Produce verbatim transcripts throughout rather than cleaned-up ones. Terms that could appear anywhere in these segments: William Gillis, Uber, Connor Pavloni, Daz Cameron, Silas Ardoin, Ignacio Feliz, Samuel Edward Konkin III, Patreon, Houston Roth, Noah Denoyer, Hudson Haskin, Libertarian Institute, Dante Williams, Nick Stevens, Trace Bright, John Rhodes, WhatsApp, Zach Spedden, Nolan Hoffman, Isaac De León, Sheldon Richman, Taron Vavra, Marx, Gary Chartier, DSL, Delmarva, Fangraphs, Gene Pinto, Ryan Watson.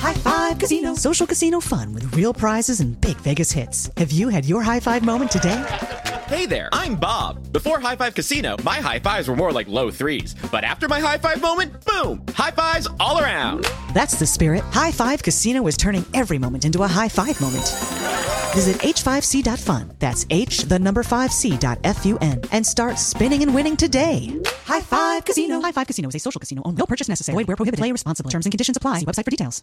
High Five Casino. Social casino fun with real prizes and big Vegas hits. Have you had your high five moment today? Hey there, I'm Bob. Before High Five Casino, my high fives were more like low threes. But after my high five moment, boom, high fives all around. That's the spirit. High Five Casino is turning every moment into a high five moment. Visit h five c dot fun, that's H, the number five c dot fun, and start spinning and winning today. High Five Casino. High Five Casino is a social casino owned. No purchase necessary. Void where prohibited. Play responsibly. Terms and conditions apply. See website for details.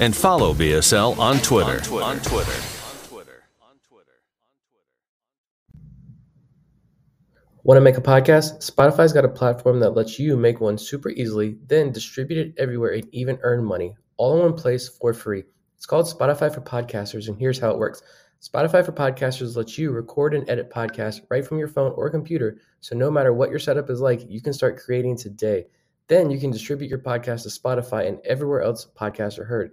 and follow B S L on Twitter. On Twitter. On Twitter. Want to make a podcast? Spotify's got a platform that lets you make one super easily, then distribute it everywhere and even earn money, all in one place for free. It's called Spotify for Podcasters, and here's how it works. Spotify for Podcasters lets you record and edit podcasts right from your phone or computer, so no matter what your setup is like, you can start creating today. Then you can distribute your podcast to Spotify and everywhere else podcasts are heard.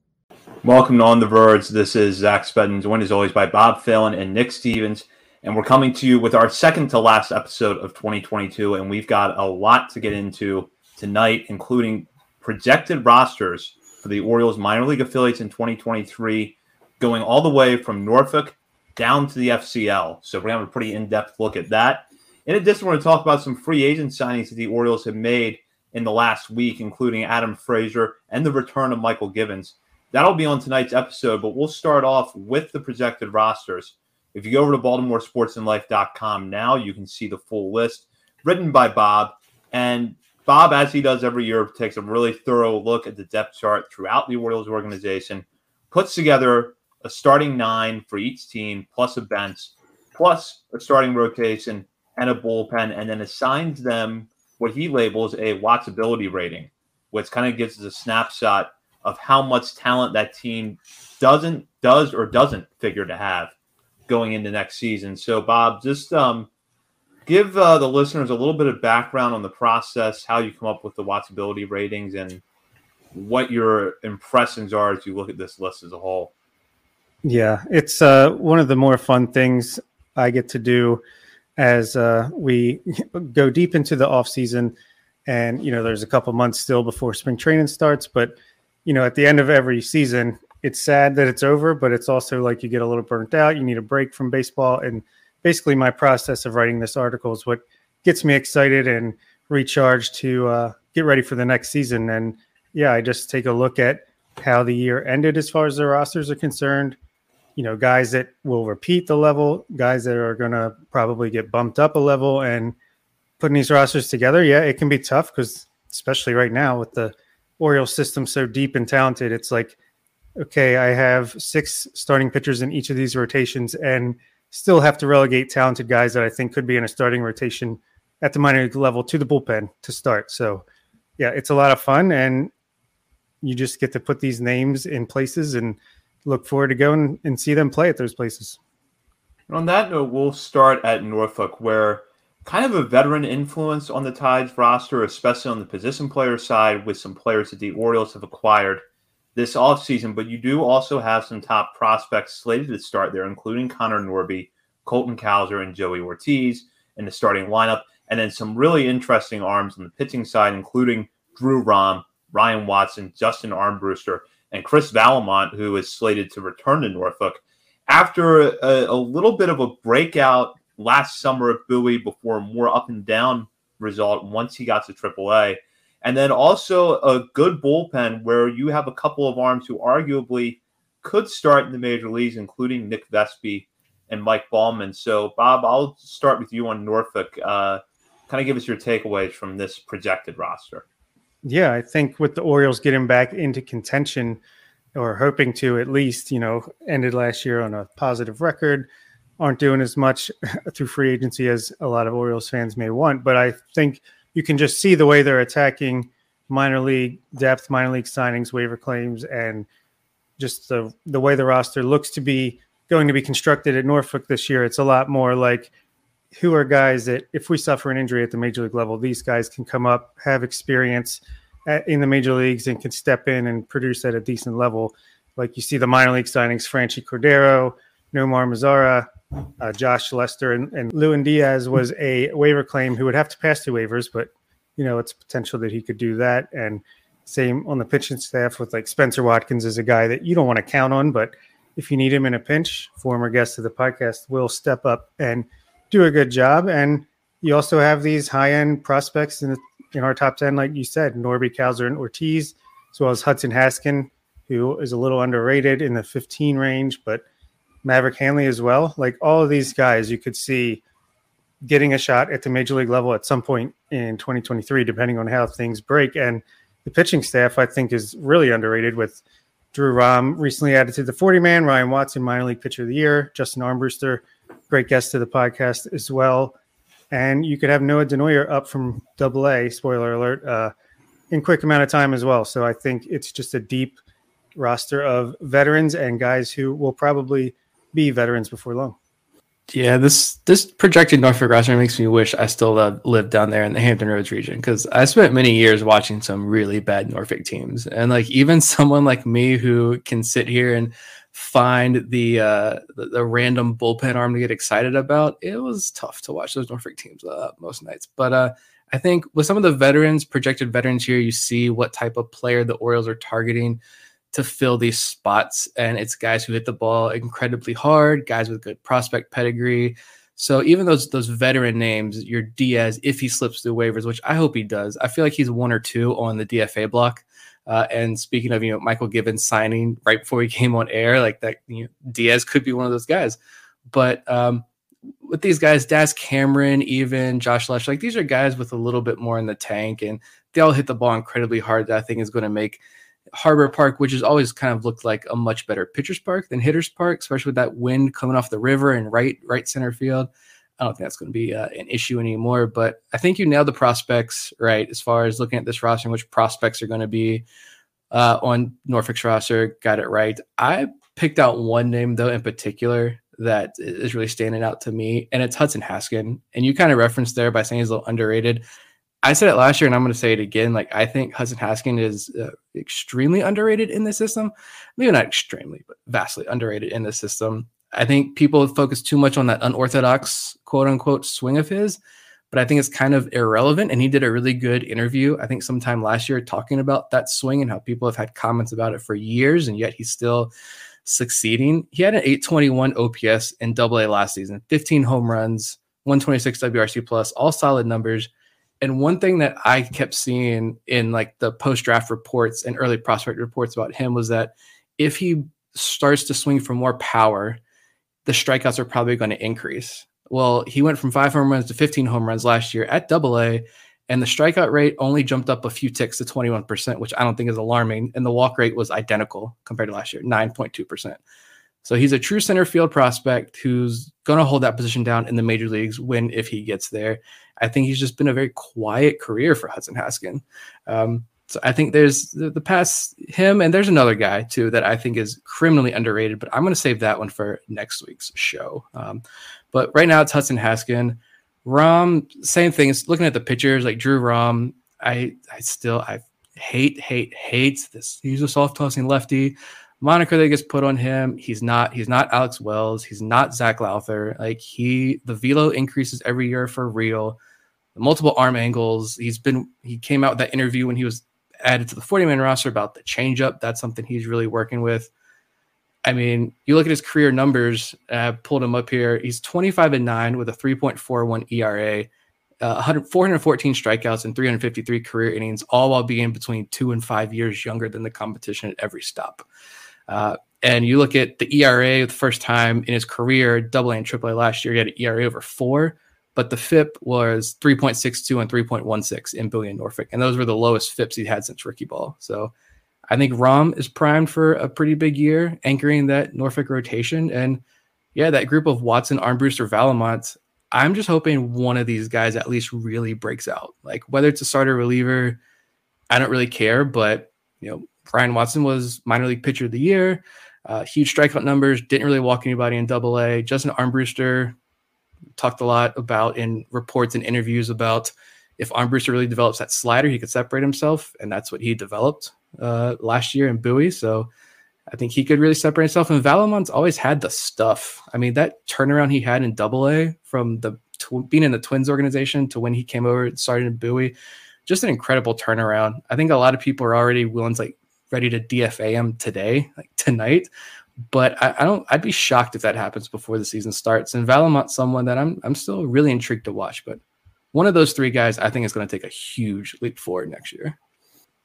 Welcome to On The Verge. This is Zach Spedden, joined as always by Bob Phelan and Nick Stevens. And we're coming to you with our second to last episode of twenty twenty-two, and we've got a lot to get into tonight, including projected rosters for the Orioles minor league affiliates in twenty twenty-three, going all the way from Norfolk down to the F C L. So we're going to have a pretty in-depth look at that. In addition, we're going to talk about some free agent signings that the Orioles have made in the last week, including Adam Frazier and the return of Michael Givens. That'll be on tonight's episode, but we'll start off with the projected rosters. If you go over to baltimore sports and life dot com now, you can see the full list written by Bob. And Bob, as he does every year, takes a really thorough look at the depth chart throughout the Orioles organization, puts together a starting nine for each team, plus a bench, plus a starting rotation and a bullpen, and then assigns them what he labels a watchability rating, which kind of gives us a snapshot of how much talent that team doesn't, does or doesn't figure to have going into next season. So, Bob, just um, give uh, the listeners a little bit of background on the process, how you come up with the watchability ratings, and what your impressions are as you look at this list as a whole. Yeah, it's uh, one of the more fun things I get to do as uh, we go deep into the off season. And, you know, there's a couple months still before spring training starts, but you know, at the end of every season, it's sad that it's over, but it's also like you get a little burnt out. You need a break from baseball. And basically my process of writing this article is what gets me excited and recharged to uh, get ready for the next season. And yeah, I just take a look at how the year ended as far as the rosters are concerned. You know, guys that will repeat the level, guys that are going to probably get bumped up a level, and putting these rosters together. Yeah, it can be tough because especially right now with the Orioles system so deep and talented, it's like, okay, I have six starting pitchers in each of these rotations and still have to relegate talented guys that I think could be in a starting rotation at the minor league level to the bullpen to start. So yeah, it's a lot of fun, and you just get to put these names in places and look forward to going and see them play at those places. And on that note, we'll start at Norfolk, where kind of a veteran influence on the Tides roster, especially on the position player side, with some players that the Orioles have acquired this offseason. But you do also have some top prospects slated to start there, including Connor Norby, Colton Cowser, and Joey Ortiz in the starting lineup. And then some really interesting arms on the pitching side, including Drew Rom, Ryan Watson, Justin Armbruster, and Chris Valamont, who is slated to return to Norfolk after a, a little bit of a breakout last summer at Bowie before a more up and down result once he got to triple A. And then also a good bullpen where you have a couple of arms who arguably could start in the major leagues, including Nick Vespi and Mike Baumann. So, Bob, I'll start with you on Norfolk. Uh, kind of give us your takeaways from this projected roster. Yeah, I think with the Orioles getting back into contention, or hoping to at least, you know, ended last year on a positive record, aren't doing as much through free agency as a lot of Orioles fans may want. But I think you can just see the way they're attacking minor league depth, minor league signings, waiver claims, and just the, the way the roster looks to be going to be constructed at Norfolk this year. It's a lot more like, who are guys that if we suffer an injury at the major league level, these guys can come up, have experience at, in the major leagues, and can step in and produce at a decent level. Like you see the minor league signings, Franchi Cordero, Nomar Mazara, uh, Josh Lester, and, and Lewin Díaz was a waiver claim who would have to pass through waivers, but you know, it's potential that he could do that. And same on the pitching staff with like Spencer Watkins is a guy that you don't want to count on, but if you need him in a pinch, former guest of the podcast will step up and do a good job. And you also have these high-end prospects in, the, in our top ten, like you said, Norby, Cowser, and Ortiz, as well as Hudson Haskin, who is a little underrated in the fifteen range, but Maverick Hanley as well. Like all of these guys you could see getting a shot at the major league level at some point in twenty twenty-three, depending on how things break. And the pitching staff, I think, is really underrated with Drew Rom recently added to the forty-man, Ryan Watson, minor league pitcher of the year, Justin Armbruster, great guest to the podcast as well. And you could have Noah Denoyer up from double A, spoiler alert, uh, in quick amount of time as well. So I think it's just a deep roster of veterans and guys who will probably be veterans before long. Yeah, this this projected Norfolk roster makes me wish I still uh, lived down there in the Hampton Roads region, because I spent many years watching some really bad Norfolk teams. And like even someone like me who can sit here and find the uh, the, the random bullpen arm to get excited about, it was tough to watch those Norfolk teams uh, most nights. But uh, I think with some of the veterans, projected veterans here, you see what type of player the Orioles are targeting to fill these spots, and it's guys who hit the ball incredibly hard, guys with good prospect pedigree. So even those those veteran names, your Diaz, if he slips through waivers, which I hope he does, I feel like he's one or two on the D F A block. Uh, and speaking of, you know, Michael Givens signing right before we came on air, like that, you know, Diaz could be one of those guys. But um, with these guys, Daz Cameron, even Josh Lesh, like these are guys with a little bit more in the tank, and they all hit the ball incredibly hard. That I think is going to make Harbor Park, which has always kind of looked like a much better pitcher's park than hitter's park, especially with that wind coming off the river and right right center field. I don't think that's going to be uh, an issue anymore, but I think you nailed the prospects right as far as looking at this roster and which prospects are going to be uh, on Norfolk's roster. Got it right. I picked out one name, though, in particular that is really standing out to me, and it's Hudson Haskin. And you kind of referenced there by saying he's a little underrated. I said it last year, and I'm going to say it again. Like, I think Hudson Haskin is uh, extremely underrated in this system. Maybe not extremely, but vastly underrated in this system. I think people focus too much on that unorthodox, quote-unquote, swing of his, but I think it's kind of irrelevant, and he did a really good interview, I think sometime last year, talking about that swing and how people have had comments about it for years, and yet he's still succeeding. He had an eight twenty-one O P S in double A last season, fifteen home runs, one twenty-six W R C plus, all solid numbers. And one thing that I kept seeing in like the post-draft reports and early prospect reports about him was that if he starts to swing for more power, the strikeouts are probably going to increase. Well, he went from five home runs to fifteen home runs last year at double A, and the strikeout rate only jumped up a few ticks to twenty-one percent, which I don't think is alarming. And the walk rate was identical compared to last year, nine point two percent. So he's a true center field prospect who's going to hold that position down in the major leagues when, if he gets there. I think he's just been a very quiet career for Hudson Haskin. Um, so I think there's the, the past him, and there's another guy too that I think is criminally underrated, but I'm going to save that one for next week's show. Um, but right now it's Hudson Haskin. Rom, same thing. It's looking at the pictures, like Drew Rom, I, I still I hate, hate, hate this. He's a soft-tossing lefty. Moniker that gets put on him. He's not, he's not Alex Wells. He's not Zach Lowther. Like he, the velo increases every year for real. The multiple arm angles. He's been, he came out with that interview when he was added to the forty man roster about the changeup. That's something he's really working with. I mean, you look at his career numbers, I uh, pulled him up here. He's twenty-five and nine with a three point four one E R A, uh, four hundred fourteen strikeouts and three hundred fifty-three career innings, all while being between two and five years younger than the competition at every stop. Uh, And you look at the E R A, the first time in his career, double A and triple A last year, he had an E R A over four, but the F I P was three point six two and three point one six in Bowie and Norfolk. And those were the lowest F I Ps he'd had since rookie ball. So I think Rom is primed for a pretty big year, anchoring that Norfolk rotation. And yeah, that group of Watson, Armbruster, Valamont, I'm just hoping one of these guys at least really breaks out. Like, whether it's a starter reliever, I don't really care, but you know, Ryan Watson was minor league pitcher of the year. Uh, huge strikeout numbers, didn't really walk anybody in double A. Justin Armbruster talked a lot about in reports and interviews about if Armbruster really develops that slider, he could separate himself. And that's what he developed uh, last year in Bowie. So I think he could really separate himself. And Valamont's always had the stuff. I mean, that turnaround he had in double A from the tw- being in the Twins organization to when he came over and started in Bowie, just an incredible turnaround. I think a lot of people are already willing to like, ready to D F A him today, like tonight. But I, I don't, I'd be shocked if that happens before the season starts. And Valamont's someone that I'm, I'm still really intrigued to watch. But one of those three guys, I think, is going to take a huge leap forward next year.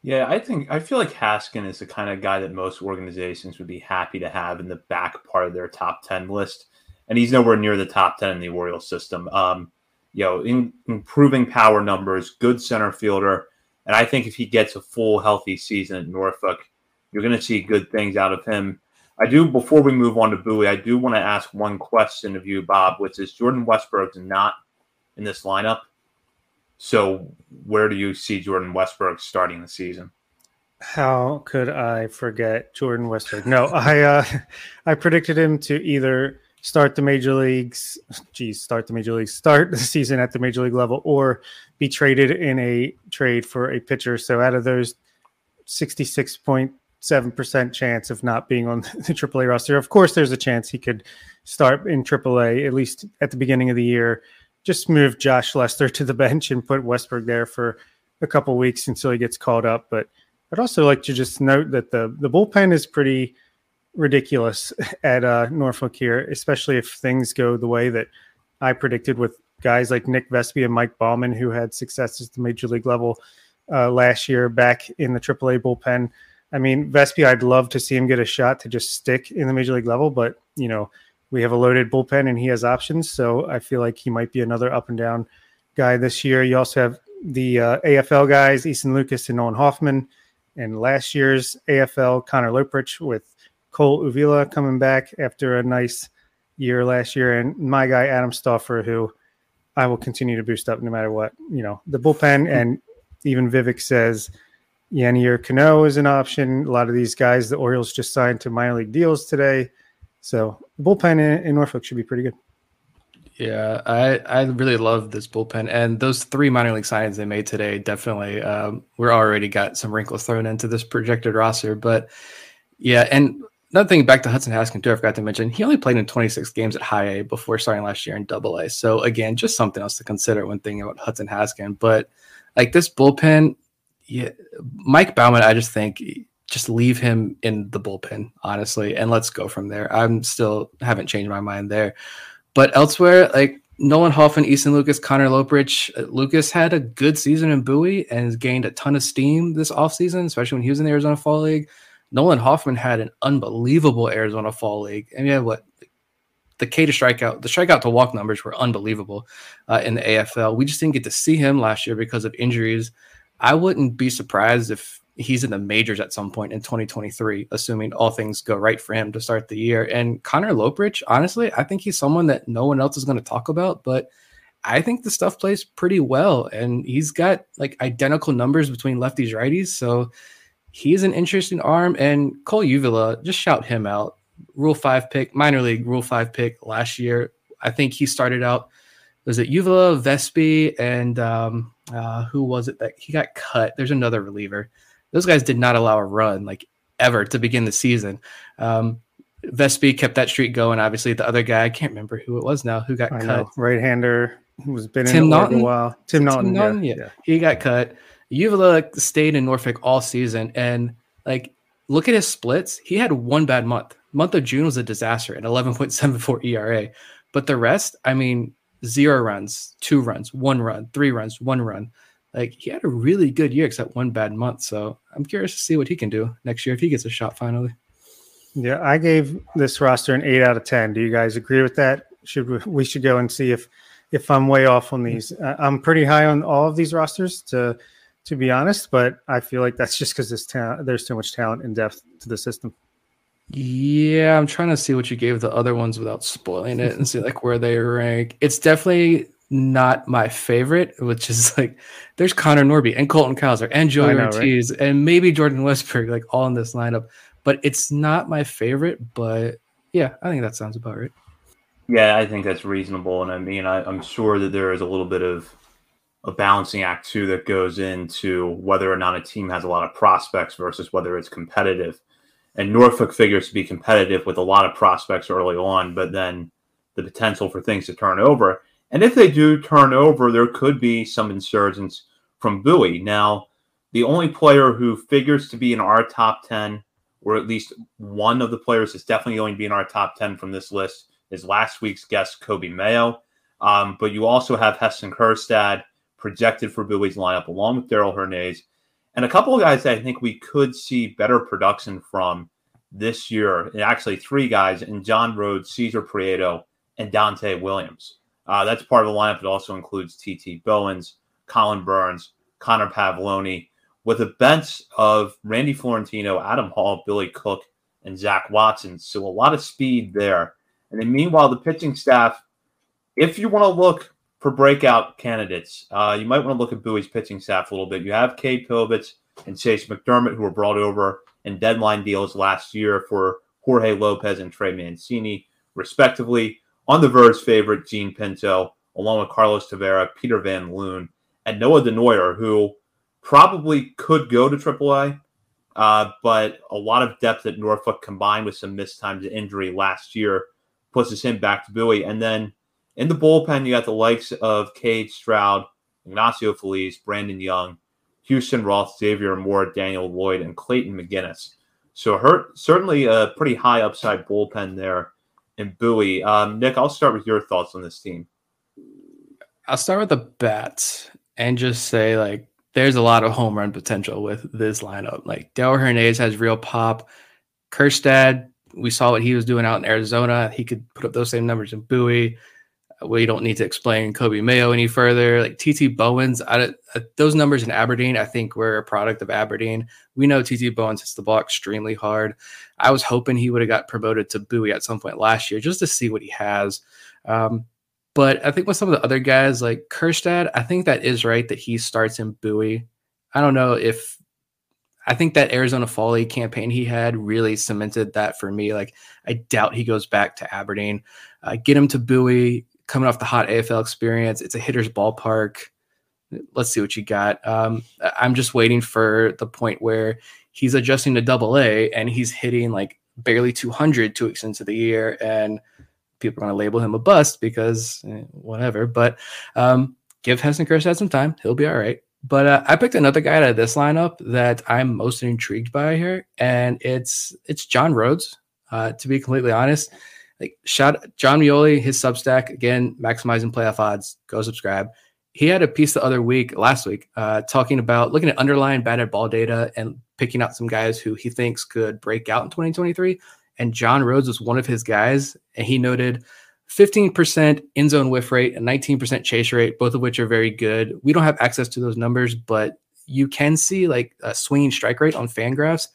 Yeah, I think, I feel like Haskin is the kind of guy that most organizations would be happy to have in the back part of their top ten list. And he's nowhere near the top ten in the Orioles system. Um, you know, in, improving power numbers, good center fielder. And I think if he gets a full healthy season at Norfolk, you're going to see good things out of him. I do, before we move on to Bowie, I do want to ask one question of you, Bob, which is Jordan Westburg's not in this lineup. So where do you see Jordan Westburg starting the season? How could I forget Jordan Westburg? No, I uh, I predicted him to either start the major leagues, geez, start the major leagues, start the season at the major league level, or be traded in a trade for a pitcher. So out of those sixty-six point seven percent chance of not being on the triple A roster, of course there's a chance he could start in triple A, at least at the beginning of the year. Just move Josh Lester to the bench and put Westburg there for a couple weeks until he gets called up. But I'd also like to just note that the, the bullpen is pretty ridiculous at uh, Norfolk here, especially if things go the way that I predicted with guys like Nick Vespi and Mike Baumann, who had success at the major league level uh, last year back in the triple A bullpen. I mean, Vespi, I'd love to see him get a shot to just stick in the major league level, but you know, we have a loaded bullpen and he has options. So I feel like he might be another up and down guy this year. You also have the uh, A F L guys, Easton Lucas and Nolan Hoffman, and last year's A F L Connor Loprich with Cole Uvila coming back after a nice year last year. And my guy, Adam Stauffer, who I will continue to boost up no matter what, you know, the bullpen. And even Vivek says Yanier Cano is an option. A lot of these guys, the Orioles just signed to minor league deals today. So the bullpen in, in Norfolk should be pretty good. Yeah, I, I really love this bullpen. And those three minor league signings they made today, definitely um, we're already got some wrinkles thrown into this projected roster. But yeah, and another thing back to Hudson Haskin, too, I forgot to mention, he only played in twenty-six games at high A before starting last year in double A. So, again, just something else to consider when thinking about Hudson Haskin. But, like, this bullpen, yeah, Mike Baumann, I just think just leave him in the bullpen, honestly, and let's go from there. I'm still haven't changed my mind there. But elsewhere, like, Nolan Hoffman, Easton Lucas, Connor Loprich. Lucas had a good season in Bowie and has gained a ton of steam this offseason, especially when he was in the Arizona Fall League. Nolan Hoffman had an unbelievable Arizona Fall League. I mean, what the K to strikeout, the strikeout to walk numbers were unbelievable uh, in the A F L. We just didn't get to see him last year because of injuries. I wouldn't be surprised if he's in the majors at some point in twenty twenty-three, assuming all things go right for him to start the year. And Connor Loprich, honestly, I think he's someone that no one else is going to talk about, but I think the stuff plays pretty well. And he's got like identical numbers between lefties, righties. So he's an interesting arm, and Cole Uvila, just shout him out. Rule five pick, minor league rule five pick last year. I think he started out, was it Uvila, Vespi, and um, uh, who was it that he got cut? There's another reliever. Those guys did not allow a run, like, ever to begin the season. Um, Vespi kept that streak going. Obviously, the other guy, I can't remember who it was now, who got I cut. Know. Right-hander, who's been Tim in the league a while. Tim Naughton. Tim Naughton, yeah. yeah. yeah. He got cut. Uvila stayed in Norfolk all season, and like, look at his splits. He had one bad month. Month of June was a disaster at eleven point seven four E R A, but the rest, I mean, zero runs, two runs, one run, three runs, one run. Like, he had a really good year except one bad month. So I'm curious to see what he can do next year if he gets a shot finally. Yeah, I gave this roster an eight out of ten. Do you guys agree with that? Should we, we should go and see if if I'm way off on these. I'm pretty high on all of these rosters, to to be honest, but I feel like that's just because this ta- there's so much talent and depth to the system. Yeah, I'm trying to see what you gave the other ones without spoiling it and see like where they rank. It's definitely not my favorite, which is like there's Connor Norby and Colton Cowser and Joey know, Ortiz, right? And maybe Jordan Westberg, like all in this lineup. But it's not my favorite, but yeah, I think that sounds about right. Yeah, I think that's reasonable. And I mean, I, I'm sure that there is a little bit of a balancing act too that goes into whether or not a team has a lot of prospects versus whether it's competitive. And Norfolk figures to be competitive with a lot of prospects early on, but then the potential for things to turn over. And if they do turn over, there could be some insurgence from Bowie. Now, the only player who figures to be in our top ten, or at least one of the players that's definitely going to be in our top ten from this list, is last week's guest, Coby Mayo. Um, but you also have Heston Kjerstad projected for Bowie's lineup, along with Daryl Hernaiz. And a couple of guys that I think we could see better production from this year, and actually three guys, in John Rhodes, Cesar Prieto, and Dante Williams. Uh, that's part of the lineup. It also includes T T Bowens, Colin Burns, Connor Pavloni, with a bench of Randy Florentino, Adam Hall, Billy Cook, and Zach Watson. So a lot of speed there. And then meanwhile, the pitching staff, if you want to look for breakout candidates, uh, you might want to look at Bowie's pitching staff a little bit. You have Kay Pilbitz and Chase McDermott, who were brought over in deadline deals last year for Jorge Lopez and Trey Mancini, respectively. On the Verge favorite, Gene Pinto, along with Carlos Tavera, Peter Van Loon, and Noah Denoyer, who probably could go to triple A, uh, but a lot of depth at Norfolk combined with some missed times of injury last year pushes him back to Bowie. And then in the bullpen, you got the likes of Cade Stroud, Ignacio Feliz, Brandon Young, Houston Roth, Xavier Moore, Daniel Lloyd, and Clayton McGinnis. So her, certainly a pretty high upside bullpen there in Bowie. Um, Nick, I'll start with your thoughts on this team. I'll start with the bats and just say, like, there's a lot of home run potential with this lineup. Like, Daryl Hernaiz has real pop. Kjerstad, we saw what he was doing out in Arizona. He could put up those same numbers in Bowie. We don't need to explain Coby Mayo any further. Like, T T Bowens, I, I, those numbers in Aberdeen, I think we're a product of Aberdeen. We know T T Bowens hits the ball extremely hard. I was hoping he would have got promoted to Bowie at some point last year just to see what he has. Um, But I think with some of the other guys, like Kjerstad, I think that is right that he starts in Bowie. I don't know if – I think that Arizona Fall League campaign he had really cemented that for me. Like, I doubt he goes back to Aberdeen. Uh, get him to Bowie, coming off the hot A F L experience. It's a hitter's ballpark. Let's see what you got. Um, I'm just waiting for the point where he's adjusting to double A and he's hitting, like, barely two hundred two weeks into the year, and – people are going to label him a bust because eh, whatever, but um, give Heston Kjerstad some time. He'll be all right. But uh, I picked another guy out of this lineup that I'm most intrigued by here, and it's it's John Rhodes, uh, to be completely honest. Like, shout John Mioli, his Substack, again, maximizing playoff odds. Go subscribe. He had a piece the other week, last week, uh, talking about looking at underlying batted ball data and picking out some guys who he thinks could break out in twenty twenty-three. And John Rhodes was one of his guys, and he noted fifteen percent end zone whiff rate and nineteen percent chase rate, both of which are very good. We don't have access to those numbers, but you can see, like, a swinging strike rate on Fangraphs.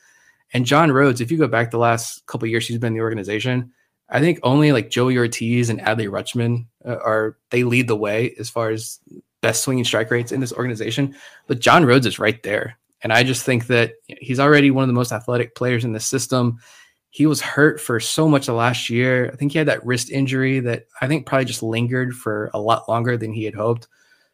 And John Rhodes, if you go back the last couple of years he's been in the organization, I think only, like, Joey Ortiz and Adley Rutschman are they lead the way as far as best swinging strike rates in this organization. But John Rhodes is right there, and I just think that he's already one of the most athletic players in the system. He was hurt for so much of last year. I think he had that wrist injury that I think probably just lingered for a lot longer than he had hoped.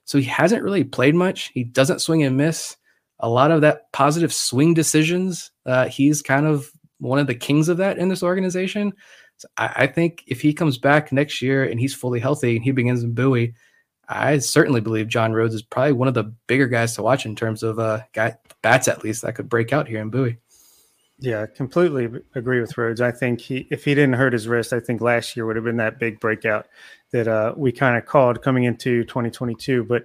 So he hasn't really played much. He doesn't swing and miss. A lot of that positive swing decisions, uh, he's kind of one of the kings of that in this organization. So I, I think if he comes back next year and he's fully healthy and he begins in Bowie, I certainly believe John Rhodes is probably one of the bigger guys to watch in terms of uh, guy, bats, at least, that could break out here in Bowie. Yeah, I completely agree with Rhodes. I think he, if he didn't hurt his wrist, I think last year would have been that big breakout that uh, we kind of called coming into twenty twenty-two. But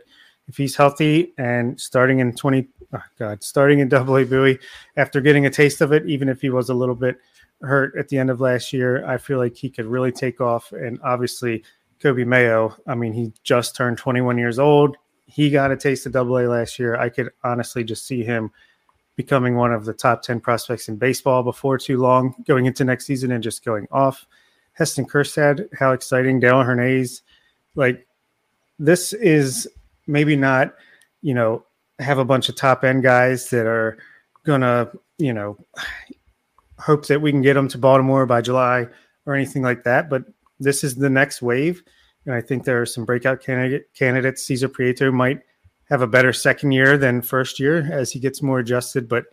if he's healthy and starting in twenty, oh God, starting in Double A Bowie after getting a taste of it, even if he was a little bit hurt at the end of last year. I feel like he could really take off. And obviously Coby Mayo, I mean, he just turned twenty-one years old. He got a taste of double A last year. I could honestly just see him becoming one of the top ten prospects in baseball before too long, going into next season and just going off. Heston Kjerstad, how exciting. Daryl Hernaiz, like, this is maybe not, you know, have a bunch of top end guys that are going to, you know, hope that we can get them to Baltimore by July or anything like that. But this is the next wave. And I think there are some breakout candidate candidates. Cesar Prieto might have a better second year than first year as he gets more adjusted. But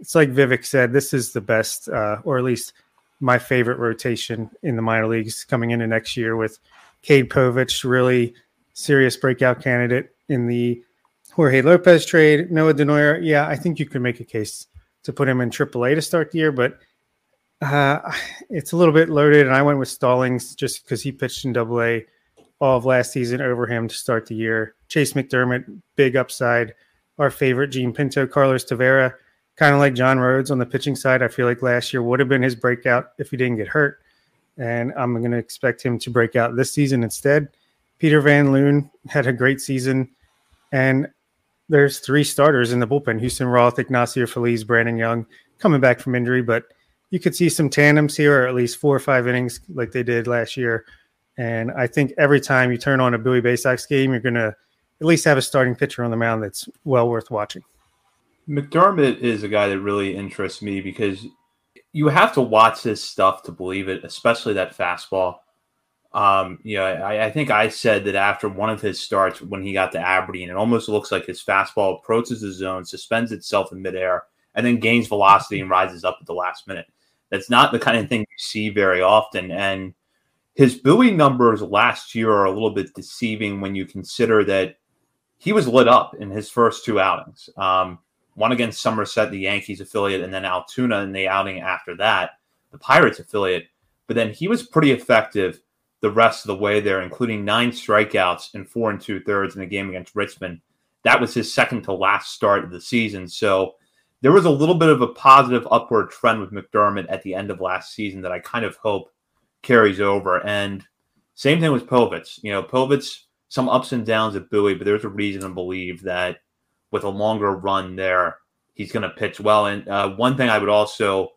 it's like Vivek said, this is the best, uh, or at least my favorite rotation in the minor leagues coming into next year, with Cade Povich, really serious breakout candidate in the Jorge Lopez trade. Noah Denoyer, yeah, I think you could make a case to put him in triple A to start the year, but uh, it's a little bit loaded, and I went with Stallings just because he pitched in double A all of last season over him to start the year. Chase McDermott, big upside. Our favorite, Gene Pinto. Carlos Tavera, kind of like John Rhodes on the pitching side, I feel like last year would have been his breakout if he didn't get hurt, and I'm going to expect him to break out this season instead. Peter Van Loon had a great season, and there's three starters in the bullpen: Houston Roth, Ignacio Feliz, Brandon Young, coming back from injury, but you could see some tandems here, or at least four or five innings like they did last year. And I think every time you turn on a Bowie Bay Sox game, you're going to at least have a starting pitcher on the mound that's well worth watching. McDermott is a guy that really interests me because you have to watch this stuff to believe it, especially that fastball. Um, you know, I, I think I said that after one of his starts when he got to Aberdeen, it almost looks like his fastball approaches the zone, suspends itself in midair, and then gains velocity and rises up at the last minute. That's not the kind of thing you see very often. And his buoy numbers last year are a little bit deceiving when you consider that he was lit up in his first two outings. Um, one against Somerset, the Yankees affiliate, and then Altoona in the outing after that, the Pirates affiliate. But then he was pretty effective the rest of the way there, including nine strikeouts and four and two thirds in a game against Richmond. That was his second to last start of the season. So there was a little bit of a positive upward trend with McDermott at the end of last season that I kind of hope carries over. And same thing with Povich. You know, Povich, some ups and downs at Bowie, but there's a reason to believe that with a longer run there, he's going to pitch well. And uh, one thing I would also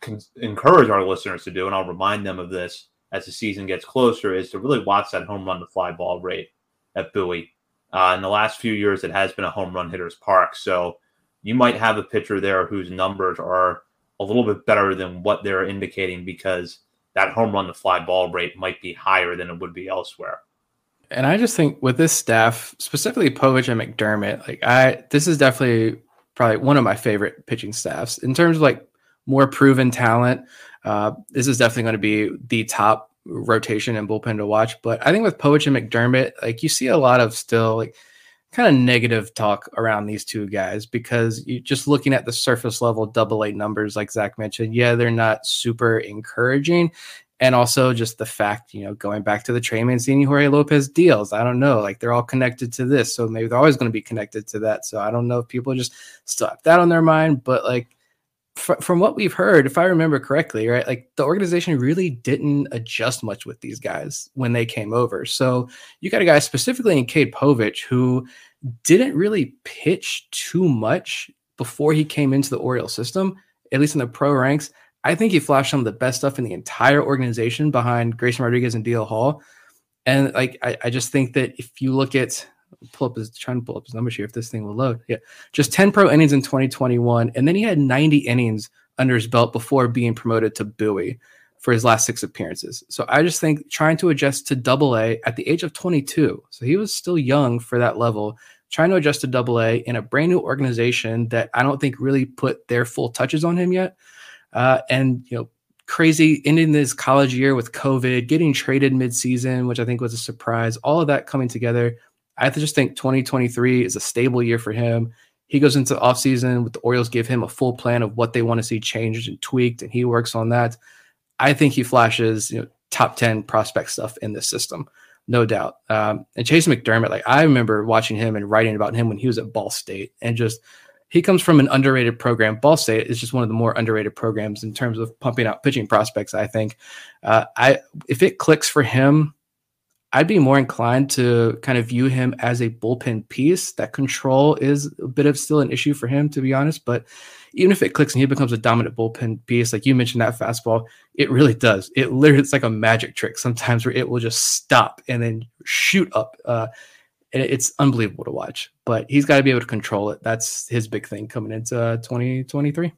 con- encourage our listeners to do, and I'll remind them of this as the season gets closer, is to really watch that home run to fly ball rate at Bowie. Uh, in the last few years, it has been a home run hitter's park. So you might have a pitcher there whose numbers are a little bit better than what they're indicating because that home run to fly ball rate might be higher than it would be elsewhere. And I just think with this staff, specifically Povich and McDermott, like I, this is definitely probably one of my favorite pitching staffs in terms of like more proven talent. Uh, this is definitely going to be the top rotation and bullpen to watch. But I think with Povich and McDermott, like you see a lot of still like kind of negative talk around these two guys because you just looking at the surface level double A numbers, like Zach mentioned, yeah, they're not super encouraging. And also just the fact, you know, going back to the Trey Mancini, Jorge Lopez deals, I don't know, like they're all connected to this. So maybe they're always going to be connected to that. So I don't know if people just still have that on their mind, but like, from what we've heard, if I remember correctly, right, like the organization really didn't adjust much with these guys when they came over. So you got a guy specifically in Cade Povich who didn't really pitch too much before he came into the Orioles system, at least in the pro ranks. I think he flashed some of the best stuff in the entire organization behind Grayson Rodriguez and D L Hall. And like, I, I just think that if you look at pull up his trying to pull up his numbers here if this thing will load. Yeah. Just ten pro innings in twenty twenty-one. And then he had ninety innings under his belt before being promoted to Bowie for his last six appearances. So I just think trying to adjust to double A at the age of twenty-two. So he was still young for that level, trying to adjust to double A in a brand new organization that I don't think really put their full touches on him yet. Uh, and, you know, crazy ending this college year with COVID, getting traded mid-season, which I think was a surprise, all of that coming together. I just think twenty twenty-three is a stable year for him. He goes into offseason with the Orioles, give him a full plan of what they want to see changed and tweaked, and he works on that. I think he flashes, you know, top ten prospect stuff in this system, no doubt. Um, and Chase McDermott, like I remember watching him and writing about him when he was at Ball State, and just He comes from an underrated program. Ball State is just one of the more underrated programs in terms of pumping out pitching prospects, I think. Uh, I if it clicks for him, I'd be more inclined to kind of view him as a bullpen piece. That control is a bit of still an issue for him, to be honest. But even if it clicks and he becomes a dominant bullpen piece, like you mentioned that fastball, it really does. It literally, it's like a magic trick sometimes where it will just stop and then shoot up. Uh, and it's unbelievable to watch, but he's got to be able to control it. That's his big thing coming into twenty twenty-three.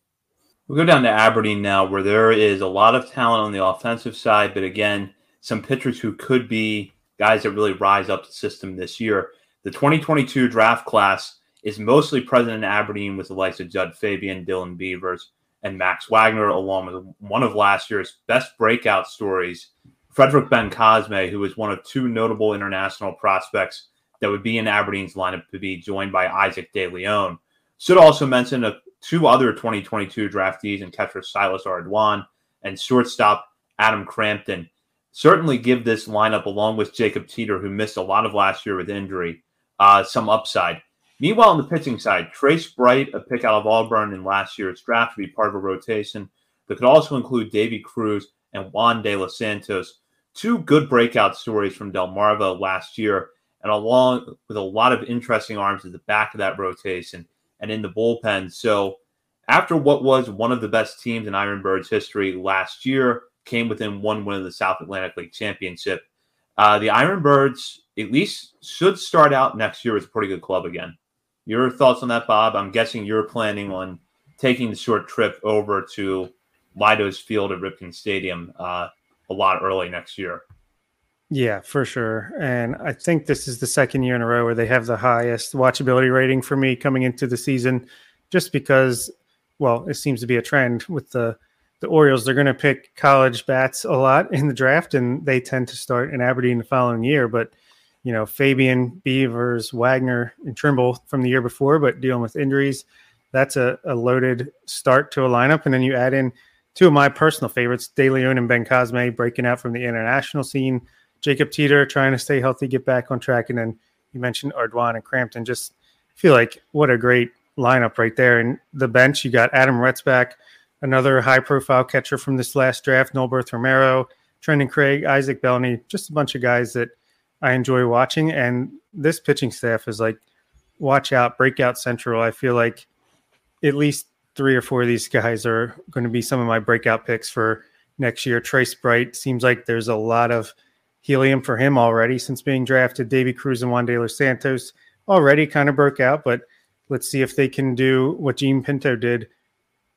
We'll go down to Aberdeen now, where there is a lot of talent on the offensive side, but again, some pitchers who could be guys that really rise up the system this year. The twenty twenty-two draft class is mostly present in Aberdeen with the likes of Judd Fabian, Dylan Beavers, and Max Wagner, along with one of last year's best breakout stories, Frederick Bencosme, who is one of two notable international prospects that would be in Aberdeen's lineup to be joined by Isaac De León. Should also mention a, two other twenty twenty-two draftees and catcher Silas Ardoin and shortstop Adam Crampton. Certainly give this lineup, along with Jacob Teeter, who missed a lot of last year with injury, uh, some upside. Meanwhile, on the pitching side, Trace Bright, a pick out of Auburn in last year's draft, would be part of a rotation that could also include Davy Cruz and Juan De Los Santos, two good breakout stories from Delmarva last year, and along with a lot of interesting arms at the back of that rotation and in the bullpen. So after what was one of the best teams in Ironbirds history last year, came within one win of the South Atlantic League Championship. Uh, the Ironbirds at least should start out next year as a pretty good club again. Your thoughts on that, Bob? I'm guessing you're planning on taking the short trip over to Lido's Field at Ripken Stadium uh, a lot early next year. Yeah, for sure. And I think this is the second year in a row where they have the highest watchability rating for me coming into the season, just because, well, it seems to be a trend with the The Orioles. They're going to pick college bats a lot in the draft, and they tend to start in Aberdeen the following year. But, you know, Fabian, Beavers, Wagner, and Trimble from the year before, but dealing with injuries, that's a, a loaded start to a lineup. And then you add in two of my personal favorites, De León and Bencosme, breaking out from the international scene, Jacob Teeter trying to stay healthy, get back on track. And then you mentioned Ardoin and Crampton. Just feel like what a great lineup right there. And the bench, you got Adam Retzback, another high-profile catcher from this last draft, Nolberth Romero, Trenton Craig, Isaac Bellany, just a bunch of guys that I enjoy watching. And this pitching staff is like, watch out, breakout central. I feel like at least three or four of these guys are going to be some of my breakout picks for next year. Trace Bright, seems like there's a lot of helium for him already since being drafted. Davy Cruz and Juan De Los Santos already kind of broke out, but let's see if they can do what Gene Pinto did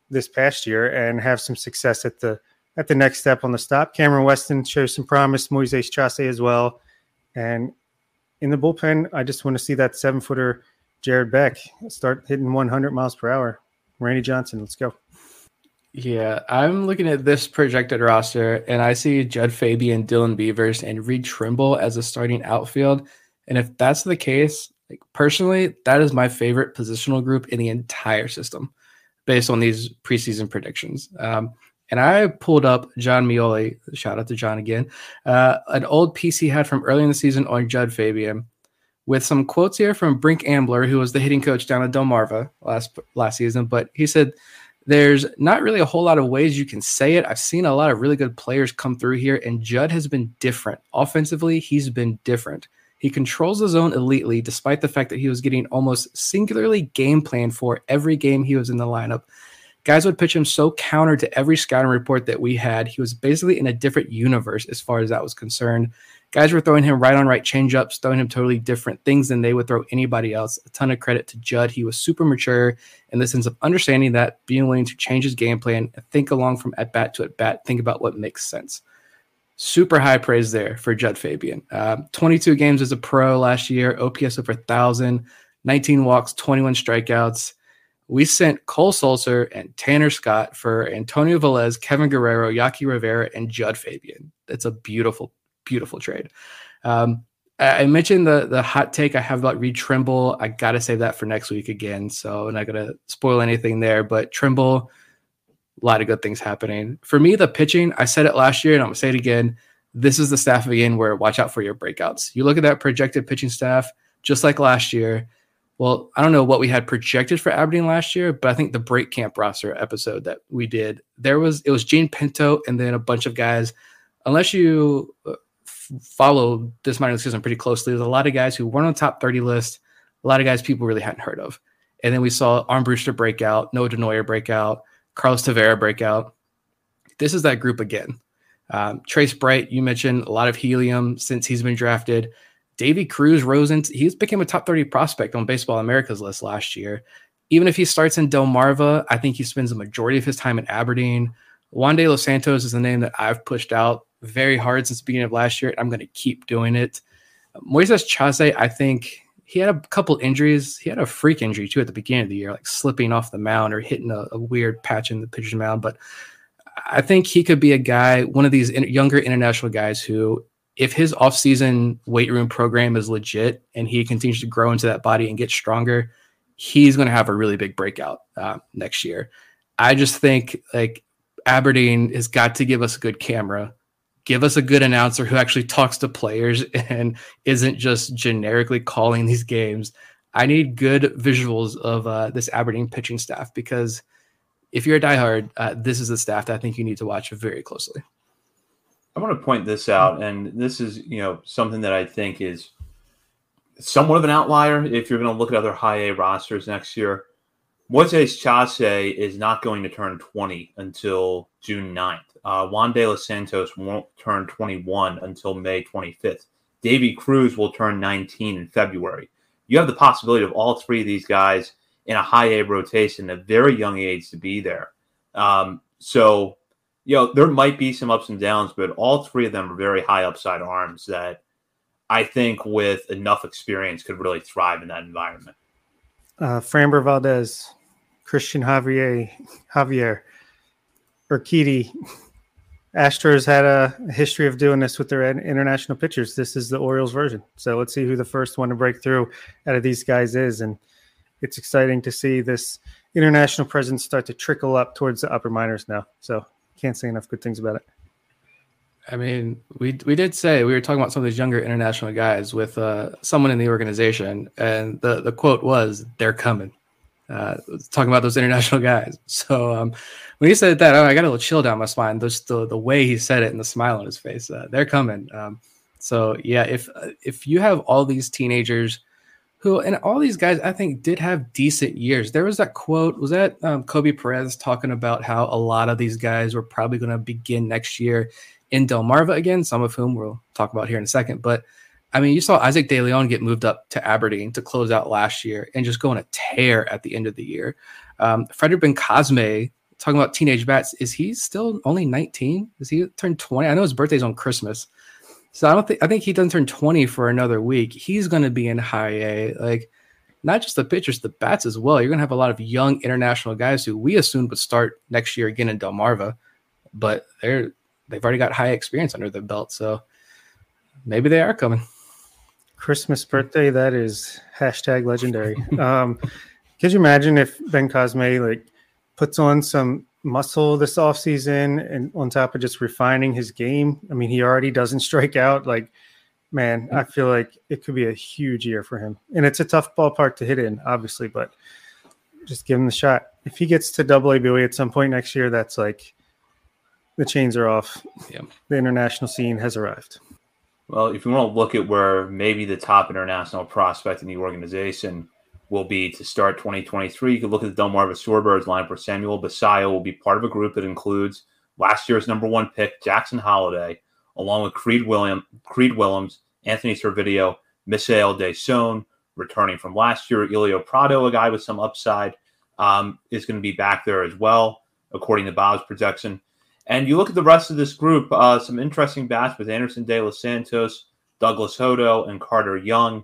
this past year and have some success at the at the next step on the stop. Cameron Weston shows some promise, Moises Chasse as well. And in the bullpen, I just want to see that seven-footer Jared Beck start hitting one hundred miles per hour. Randy Johnson, let's go. Yeah, I'm looking at this projected roster, and I see Judd Fabian, Dylan Beavers, and Reed Trimble as a starting outfield. And if that's the case, like personally, that is my favorite positional group in the entire system, based on these preseason predictions. Um, and I pulled up John Mioli, shout out to John again, uh, an old piece he had from earlier in the season on Judd Fabian, with some quotes here from Brink Ambler, who was the hitting coach down at Delmarva last last season. But he said, there's not really a whole lot of ways you can say it. I've seen a lot of really good players come through here, and Judd has been different. Offensively, he's been different. He controls the zone elitely, despite the fact that he was getting almost singularly game planned for every game he was in the lineup. Guys would pitch him so counter to every scouting report that we had. He was basically in a different universe as far as that was concerned. Guys were throwing him right-on-right changeups, throwing him totally different things than they would throw anybody else. A ton of credit to Judd. He was super mature in the sense of understanding that, being willing to change his game plan, think along from at-bat to at-bat, think about what makes sense. Super high praise there for Judd Fabian. Uh, twenty-two games as a pro last year, O P S over one thousand, nineteen walks, twenty-one strikeouts. We sent Cole Sulcer and Tanner Scott for Antonio Velez, Kevin Guerrero, Yaki Rivera, and Judd Fabian. That's a beautiful, beautiful trade. Um, I, I mentioned the the hot take I have about Reed Trimble. I got to save that for next week again, so I'm not going to spoil anything there, but Trimble, a lot of good things happening. For me, the pitching, I said it last year, and I'm going to say it again. This is the staff again where watch out for your breakouts. You look at that projected pitching staff, just like last year. well, I don't know what we had projected for Aberdeen last year, but I think the break camp roster episode that we did, there was, it was Gene Pinto and then a bunch of guys. Unless you follow this minor league season pretty closely, there's a lot of guys who weren't on top thirty list, a lot of guys people really hadn't heard of. And then we saw Armbruster break out, Noah Denoyer break out, Carlos Tavera break out. This is that group again. Um, Trace Bright, you mentioned a lot of helium since he's been drafted. Davy Cruz rose into, he's became a top thirty prospect on Baseball America's list last year. Even if he starts in Delmarva, I think he spends the majority of his time in Aberdeen. Juan De Los Santos is the name that I've pushed out very hard since the beginning of last year. And I'm going to keep doing it. Moises Chasse, I think he had a couple injuries. He had a freak injury too at the beginning of the year, like slipping off the mound or hitting a, a weird patch in the pitcher's mound. But I think he could be a guy, one of these in, younger international guys who, if his offseason weight room program is legit and he continues to grow into that body and get stronger, he's going to have a really big breakout uh, next year. I just think like Aberdeen has got to give us a good camera, give us a good announcer who actually talks to players and isn't just generically calling these games. I need good visuals of uh, this Aberdeen pitching staff, because if you're a diehard, uh, this is the staff that I think you need to watch very closely. I want to point this out, and this is, you know, something that I think is somewhat of an outlier if you're going to look at other high-A rosters next year. Moises Chasse is not going to turn twenty until June ninth. Uh, Juan De Los Santos won't turn twenty-one until May twenty-fifth. Davy Cruz will turn nineteen in February. You have the possibility of all three of these guys in a high-A rotation at a very young age to be there. Um, so... You know, there might be some ups and downs, but all three of them are very high upside arms that I think with enough experience could really thrive in that environment. Uh, Framber Valdez, Christian Javier, Javier, Urquidy. Astros had a history of doing this with their international pitchers. This is the Orioles version. So let's see who the first one to break through out of these guys is. And it's exciting to see this international presence start to trickle up towards the upper minors now. So can't say enough good things about it. I mean, we we did say, we were talking about some of these younger international guys with uh, someone in the organization, and the, the quote was, "They're coming." Uh, talking about those international guys. So um, when he said that, oh, I got a little chill down my spine. Just the the way he said it and the smile on his face. Uh, they're coming. Um, so yeah, if if you have all these teenagers who, and all these guys, I think, did have decent years. There was that quote, was that um, Kobe Perez talking about how a lot of these guys were probably going to begin next year in Delmarva again, some of whom we'll talk about here in a second. But, I mean, you saw Isaac De León get moved up to Aberdeen to close out last year and just go on a tear at the end of the year. Um, Frederick Bencosme, talking about teenage bats, is he still only nineteen? Is he turned twenty? I know his birthday's on Christmas. So I don't think I think he doesn't turn twenty for another week. He's going to be in high A, like not just the pitchers, the bats as well. You're going to have a lot of young international guys who we assumed would start next year again in Delmarva, but they're they've already got high experience under their belt. So maybe they are coming. Christmas birthday, that is hashtag legendary. um, could you imagine if Bencosme like puts on some muscle this offseason, and on top of just refining his game? I mean, he already doesn't strike out. Like, man, I feel like it could be a huge year for him. And it's a tough ballpark to hit in, obviously, but just give him the shot. If he gets to double A B O E at some point next year, that's like the chains are off. Yeah. The international scene has arrived. Well, if you want to look at where maybe the top international prospect in the organization will be to start twenty twenty-three. You can look at the Delmarva Shorebirds lineup for Samuel Basayo will be part of a group that includes last year's number one pick, Jackson Holliday, along with Creed William, Creed Willems, Anthony Servideo, Misael DeSone, returning from last year, Elio Prado, a guy with some upside, um, is going to be back there as well, according to Bob's projection. And you look at the rest of this group, uh, some interesting bats with Anderson De Los Santos, Douglas Hodo, and Carter Young.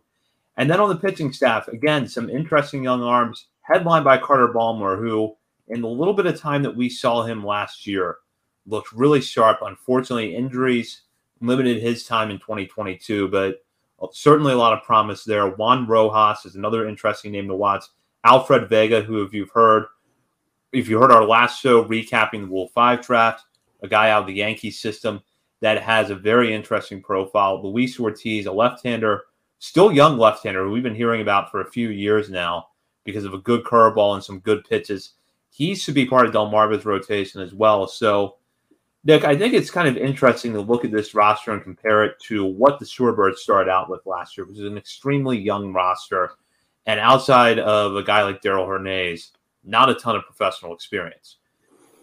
And then on the pitching staff, again, some interesting young arms, headlined by Carter Ballmer, who in the little bit of time that we saw him last year looked really sharp. Unfortunately, injuries limited his time in twenty twenty-two, but certainly a lot of promise there. Juan Rojas is another interesting name to watch. Alfred Vega, who, if you've heard, if you heard our last show recapping the Rule five draft, a guy out of the Yankees system that has a very interesting profile. Luis Ortiz, a left-hander still young left-hander who we've been hearing about for a few years now because of a good curveball and some good pitches. He should be part of Delmarva's rotation as well. So, Nick, I think it's kind of interesting to look at this roster and compare it to what the Shorebirds started out with last year, which is an extremely young roster. And outside of a guy like Daryl Hernaiz, not a ton of professional experience.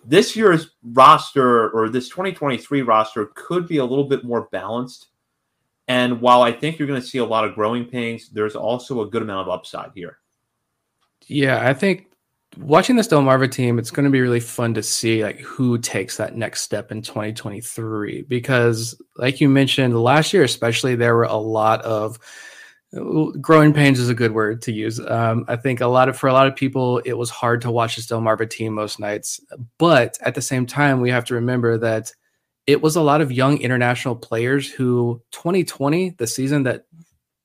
This year's roster, or this twenty twenty-three roster, could be a little bit more balanced. And while I think you're going to see a lot of growing pains, there's also a good amount of upside here. Yeah, I think watching this Delmarva team, it's going to be really fun to see like who takes that next step in twenty twenty-three. Because like you mentioned, last year especially, there were a lot of growing pains is a good word to use. Um, I think a lot of for a lot of people, it was hard to watch this Delmarva team most nights. But at the same time, we have to remember that it was a lot of young international players who twenty twenty, the season that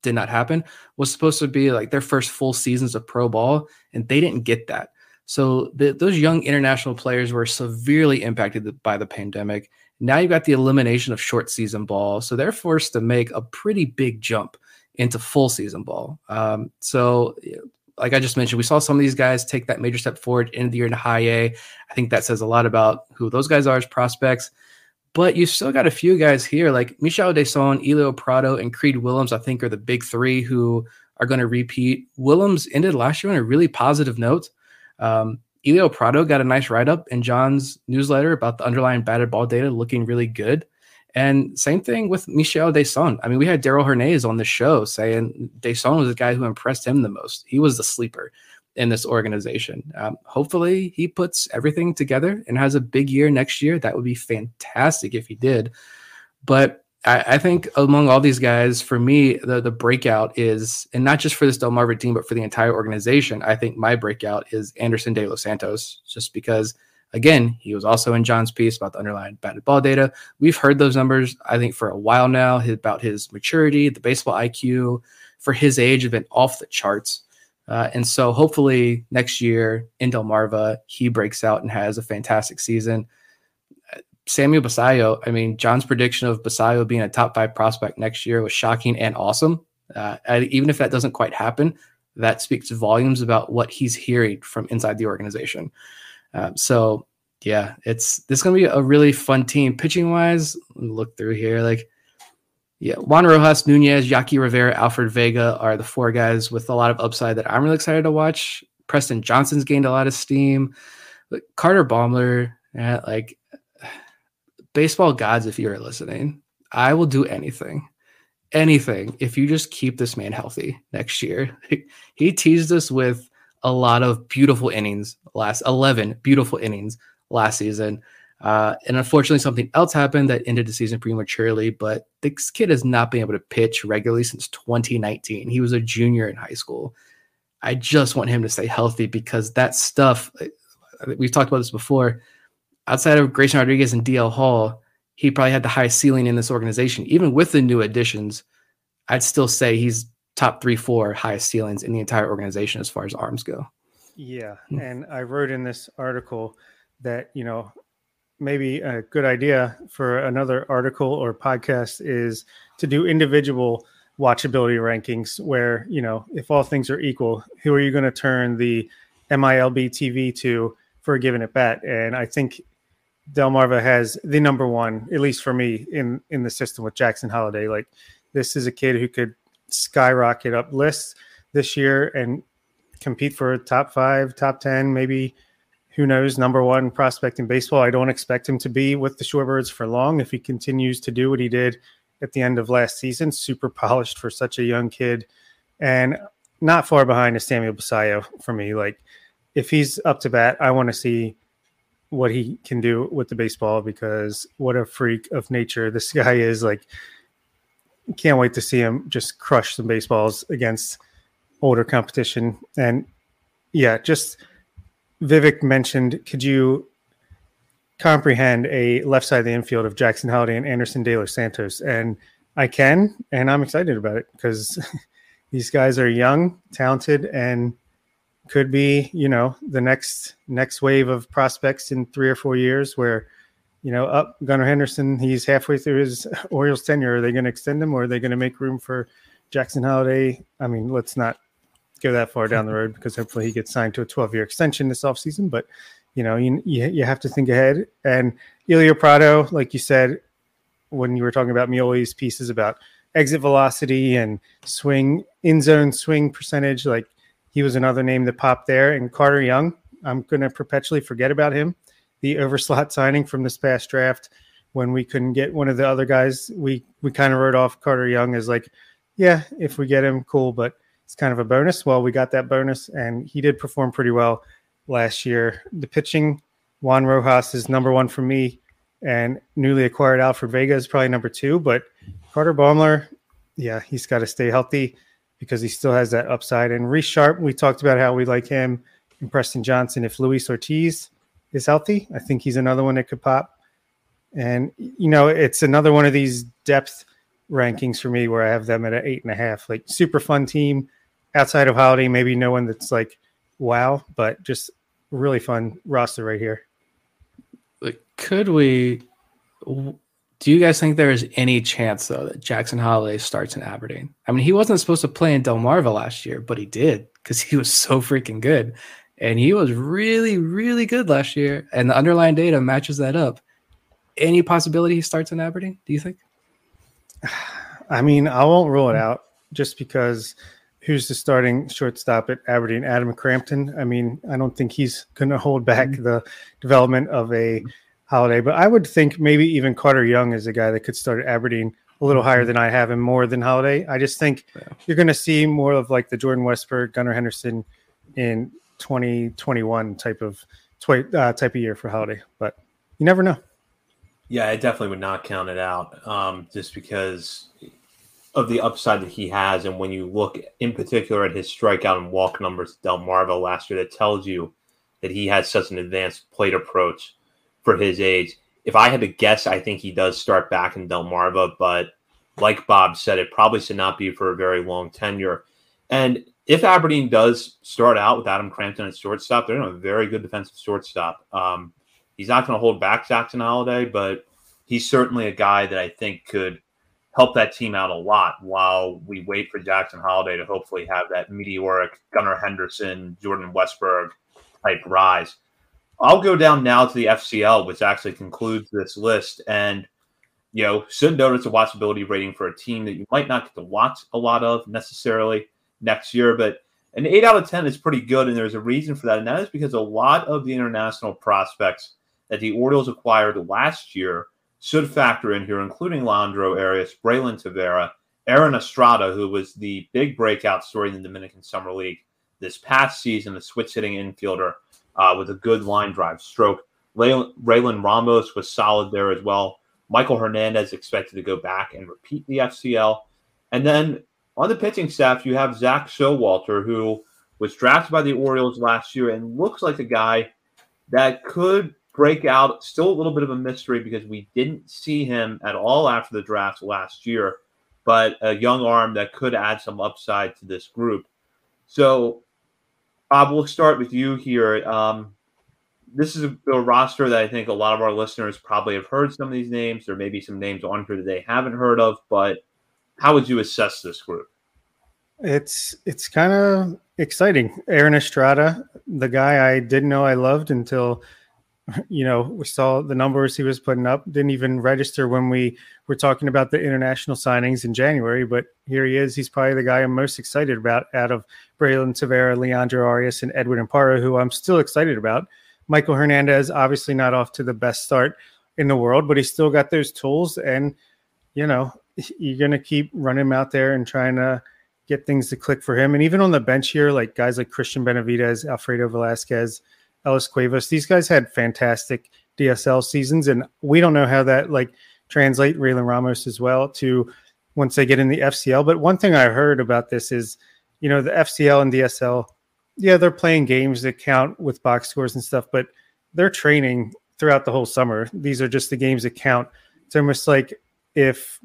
did not happen, was supposed to be like their first full seasons of pro ball, and they didn't get that. So the, those young international players were severely impacted by the pandemic. Now you've got the elimination of short season ball, so they're forced to make a pretty big jump into full season ball. Um, so like I just mentioned, we saw some of these guys take that major step forward into the year in high A. I think that says a lot about who those guys are as prospects. But you still got a few guys here like Michel Desson, Elio Prado, and Creed Willems, I think, are the big three who are going to repeat. Willems ended last year on a really positive note. Um, Elio Prado got a nice write-up in John's newsletter about the underlying batted ball data looking really good. And same thing with Michel Desson. I mean, we had Daryl Hernaiz on the show saying Desson was the guy who impressed him the most. He was the sleeper in this organization. Um, hopefully he puts everything together and has a big year next year. That would be fantastic if he did. But I, I think among all these guys, for me, the, the breakout is, and not just for this Delmarva team, but for the entire organization, I think my breakout is Anderson De Los Santos, just because, again, he was also in John's piece about the underlying batted ball data. We've heard those numbers, I think, for a while now, about his maturity, the baseball I Q for his age have been off the charts. Uh, and so hopefully next year in Delmarva, he breaks out and has a fantastic season. Samuel Basayo, I mean, John's prediction of Basayo being a top five prospect next year was shocking and awesome. Uh, and even if that doesn't quite happen, that speaks volumes about what he's hearing from inside the organization. Um, so, yeah, it's this is going to be a really fun team. Pitching-wise, look through here, like, yeah, Juan Rojas, Nunez, Yaki Rivera, Alfred Vega are the four guys with a lot of upside that I'm really excited to watch. Preston Johnson's gained a lot of steam. Like Carter Baumler, yeah, like baseball gods, if you're listening, I will do anything, anything if you just keep this man healthy next year. He teased us with a lot of beautiful innings last eleven beautiful innings last season. Uh, and unfortunately, something else happened that ended the season prematurely, but this kid has not been able to pitch regularly since twenty nineteen. He was a junior in high school. I just want him to stay healthy because that stuff, we've talked about this before, outside of Grayson Rodriguez and D L Hall, he probably had the highest ceiling in this organization. Even with the new additions, I'd still say he's top three, four highest ceilings in the entire organization as far as arms go. Yeah, and I wrote in this article that, you know, maybe a good idea for another article or podcast is to do individual watchability rankings where, you know, if all things are equal, who are you going to turn the M I L B T V to for a given at bat? And I think Delmarva has the number one, at least for me, in, in the system with Jackson Holiday. Like, this is a kid who could skyrocket up lists this year and compete for a top five, top ten, maybe who knows, number one prospect in baseball. I don't expect him to be with the Shorebirds for long if he continues to do what he did at the end of last season, super polished for such a young kid. And not far behind is Samuel Basayo for me. Like, if he's up to bat, I want to see what he can do with the baseball because what a freak of nature this guy is. Like, can't wait to see him just crush some baseballs against older competition. And, yeah, just – Vivek mentioned, could you comprehend a left side of the infield of Jackson Holiday and Anderson De Los Santos? And I can, and I'm excited about it because these guys are young, talented, and could be, you know, the next next wave of prospects in three or four years where, you know, up Gunnar Henderson, he's halfway through his Orioles tenure. Are they going to extend him or are they going to make room for Jackson Holiday, I mean, let's not go that far down the road because hopefully he gets signed to a twelve-year extension this offseason. But, you know, you, you you have to think ahead. And Elio Prado, like you said, when you were talking about Mioli's pieces about exit velocity and swing, in-zone swing percentage, like he was another name that popped there. And Carter Young, I'm going to perpetually forget about him. The overslot signing from this past draft when we couldn't get one of the other guys, we, we kind of wrote off Carter Young as like, yeah, if we get him, cool, but it's kind of a bonus. Well, we got that bonus, and he did perform pretty well last year. The pitching, Juan Rojas is number one for me, and newly acquired Alfred Vega is probably number two, but Carter Baumler, yeah, he's got to stay healthy because he still has that upside. And Reese Sharp, we talked about how we like him, and Preston Johnson. If Luis Ortiz is healthy, I think he's another one that could pop. And, you know, it's another one of these depth rankings for me where I have them at an eight and a half, like super fun team outside of Holiday. Maybe no one that's like, wow, but just really fun roster right here. Could we, do you guys think there is any chance though that Jackson Holiday starts in Aberdeen? I mean, he wasn't supposed to play in Delmarva last year, but he did because he was so freaking good. And he was really, really good last year. And the underlying data matches that up. Any possibility he starts in Aberdeen, do you think? I mean, I won't rule it out just because who's the starting shortstop at Aberdeen? Adam Crampton. I mean, I don't think he's going to hold back the development of a Holiday. But I would think maybe even Carter Young is a guy that could start at Aberdeen a little higher than I have and more than Holiday. I just think yeah. you're going to see more of like the Jordan Westberg, Gunnar Henderson in twenty twenty-one type of tw- uh, type of year for Holiday, but you never know. Yeah, I definitely would not count it out um, just because of the upside that he has. And when you look in particular at his strikeout and walk numbers at Delmarva last year, that tells you that he has such an advanced plate approach for his age. If I had to guess, I think he does start back in Delmarva, but like Bob said, it probably should not be for a very long tenure. And if Aberdeen does start out with Adam Crampton at shortstop, they're going to have a very good defensive shortstop. Um, he's not going to hold back Jackson Holiday, but he's certainly a guy that I think could help that team out a lot while we wait for Jackson Holiday to hopefully have that meteoric Gunnar Henderson, Jordan Westberg type rise. I'll go down now to the F C L, which actually concludes this list. And, you know, should notice a watchability rating for a team that you might not get to watch a lot of necessarily next year, but an eight out of ten is pretty good, and there's a reason for that, and that is because a lot of the international prospects that the Orioles acquired last year should factor in here, including Leandro Arias, Braylon Tavera, Aaron Estrada, who was the big breakout story in the Dominican Summer League this past season, a switch-hitting infielder uh, with a good line drive stroke. Raylon Ramos was solid there as well. Michael Hernandez expected to go back and repeat the F C L. And then on the pitching staff, you have Zach Showalter, who was drafted by the Orioles last year and looks like a guy that could break out. Still a little bit of a mystery because we didn't see him at all after the draft last year, but a young arm that could add some upside to this group. So, Bob, we'll start with you here. Um, this is a, a roster that I think a lot of our listeners probably have heard some of these names. There may be some names on here that they haven't heard of, but how would you assess this group? It's it's kind of exciting. Aaron Estrada, the guy I didn't know I loved until, you know, we saw the numbers he was putting up. Didn't even register when we were talking about the international signings in January, but here he is. He's probably the guy I'm most excited about out of Braylon Tavera, Leandro Arias, and Edwin Amparo, who I'm still excited about. Michael Hernandez, obviously not off to the best start in the world, but he's still got those tools, and, you know, you're going to keep running him out there and trying to get things to click for him. And even on the bench here, like guys like Christian Benavidez, Alfredo Velasquez, Ellis Cuevas, these guys had fantastic D S L seasons. And we don't know how that like translate Raylon Ramos as well to once they get in the F C L. But one thing I heard about this is, you know, the F C L and D S L, yeah, they're playing games that count with box scores and stuff, but they're training throughout the whole summer. These are just the games that count. It's almost like if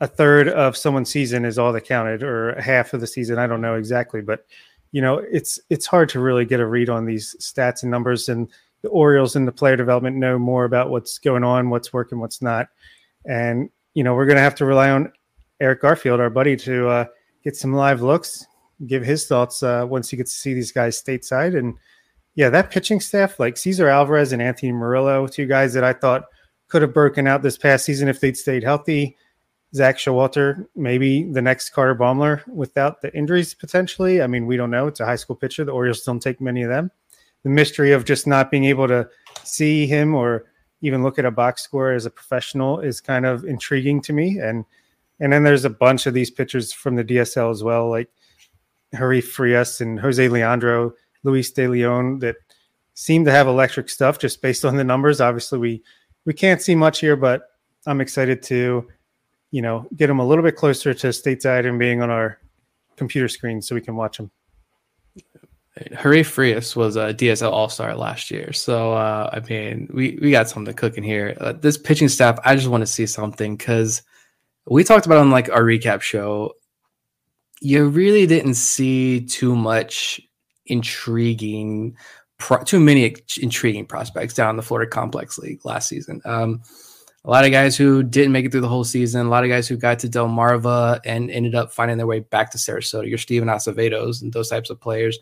a third of someone's season is all that counted, or half of the season. I don't know exactly, but you know, it's, it's hard to really get a read on these stats and numbers, and the Orioles and the player development know more about what's going on, what's working, what's not. And, you know, we're going to have to rely on Eric Garfield, our buddy, to uh, get some live looks, give his thoughts uh, once he gets to see these guys stateside. And yeah, that pitching staff, like Cesar Alvarez and Anthony Murillo, two guys that I thought could have broken out this past season if they'd stayed healthy. Zach Showalter, maybe the next Carter Baumler without the injuries potentially. I mean, we don't know. It's a high school pitcher. The Orioles don't take many of them. The mystery of just not being able to see him or even look at a box score as a professional is kind of intriguing to me. And and then there's a bunch of these pitchers from the D S L as well, like Harif Frias and Jose Leandro, Luis De León, that seem to have electric stuff just based on the numbers. Obviously, we we can't see much here, but I'm excited to, you know, get them a little bit closer to stateside and being on our computer screen so we can watch them. Harif Frias was a D S L All-Star last year. So, uh, I mean, we, we got something cooking here. Uh, this pitching staff, I just want to see something because we talked about on like our recap show, you really didn't see too much intriguing, pro- too many intriguing prospects down in the Florida Complex League last season. Um, a lot of guys who didn't make it through the whole season, a lot of guys who got to Delmarva and ended up finding their way back to Sarasota, your Steven Acevedos and those types of players.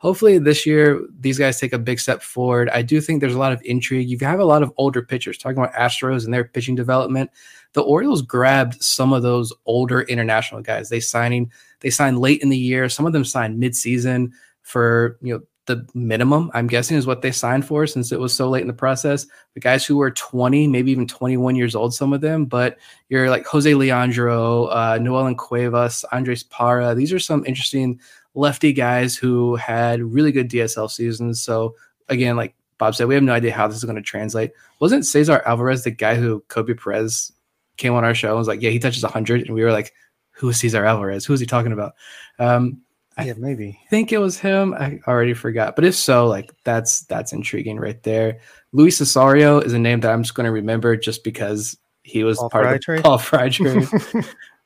Hopefully this year, these guys take a big step forward. I do think there's a lot of intrigue. You have a lot of older pitchers talking about Astros and their pitching development. The Orioles grabbed some of those older international guys. They signing, they signed late in the year. Some of them signed mid-season for, you know, the minimum, I'm guessing, is what they signed for since it was so late in the process. The guys who were twenty, maybe even twenty-one years old, some of them, but you're like Jose Leandro, uh, Noelan Cuevas, Andres Parra. These are some interesting lefty guys who had really good D S L seasons. So again, like Bob said, we have no idea how this is going to translate. Wasn't Cesar Alvarez the guy who Coby Perez came on our show and was like, yeah, he touches one hundred. And we were like, who is Cesar Alvarez? Who is he talking about? Um, Yeah, maybe. I think it was him. I already forgot. But if so, like that's that's intriguing right there. Luis Osorio is a name that I'm just going to remember just because he was Paul part Fry of the trade. Paul Fry trade.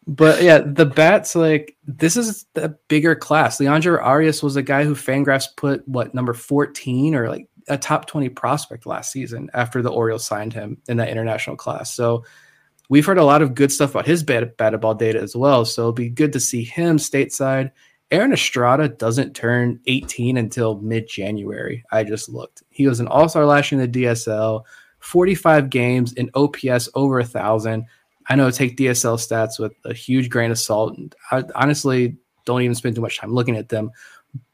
But yeah, the bats, like this is a bigger class. Leandro Arias was a guy who Fangraphs put what number fourteen or like a top twenty prospect last season after the Orioles signed him in that international class. So we've heard a lot of good stuff about his bat- batted ball data as well. So it'll be good to see him stateside. Aaron Estrada doesn't turn eighteen until mid-January. I just looked. He was an all-star last year in the D S L, forty-five games, an O P S over one thousand. I know take D S L stats with a huge grain of salt. I honestly don't even spend too much time looking at them.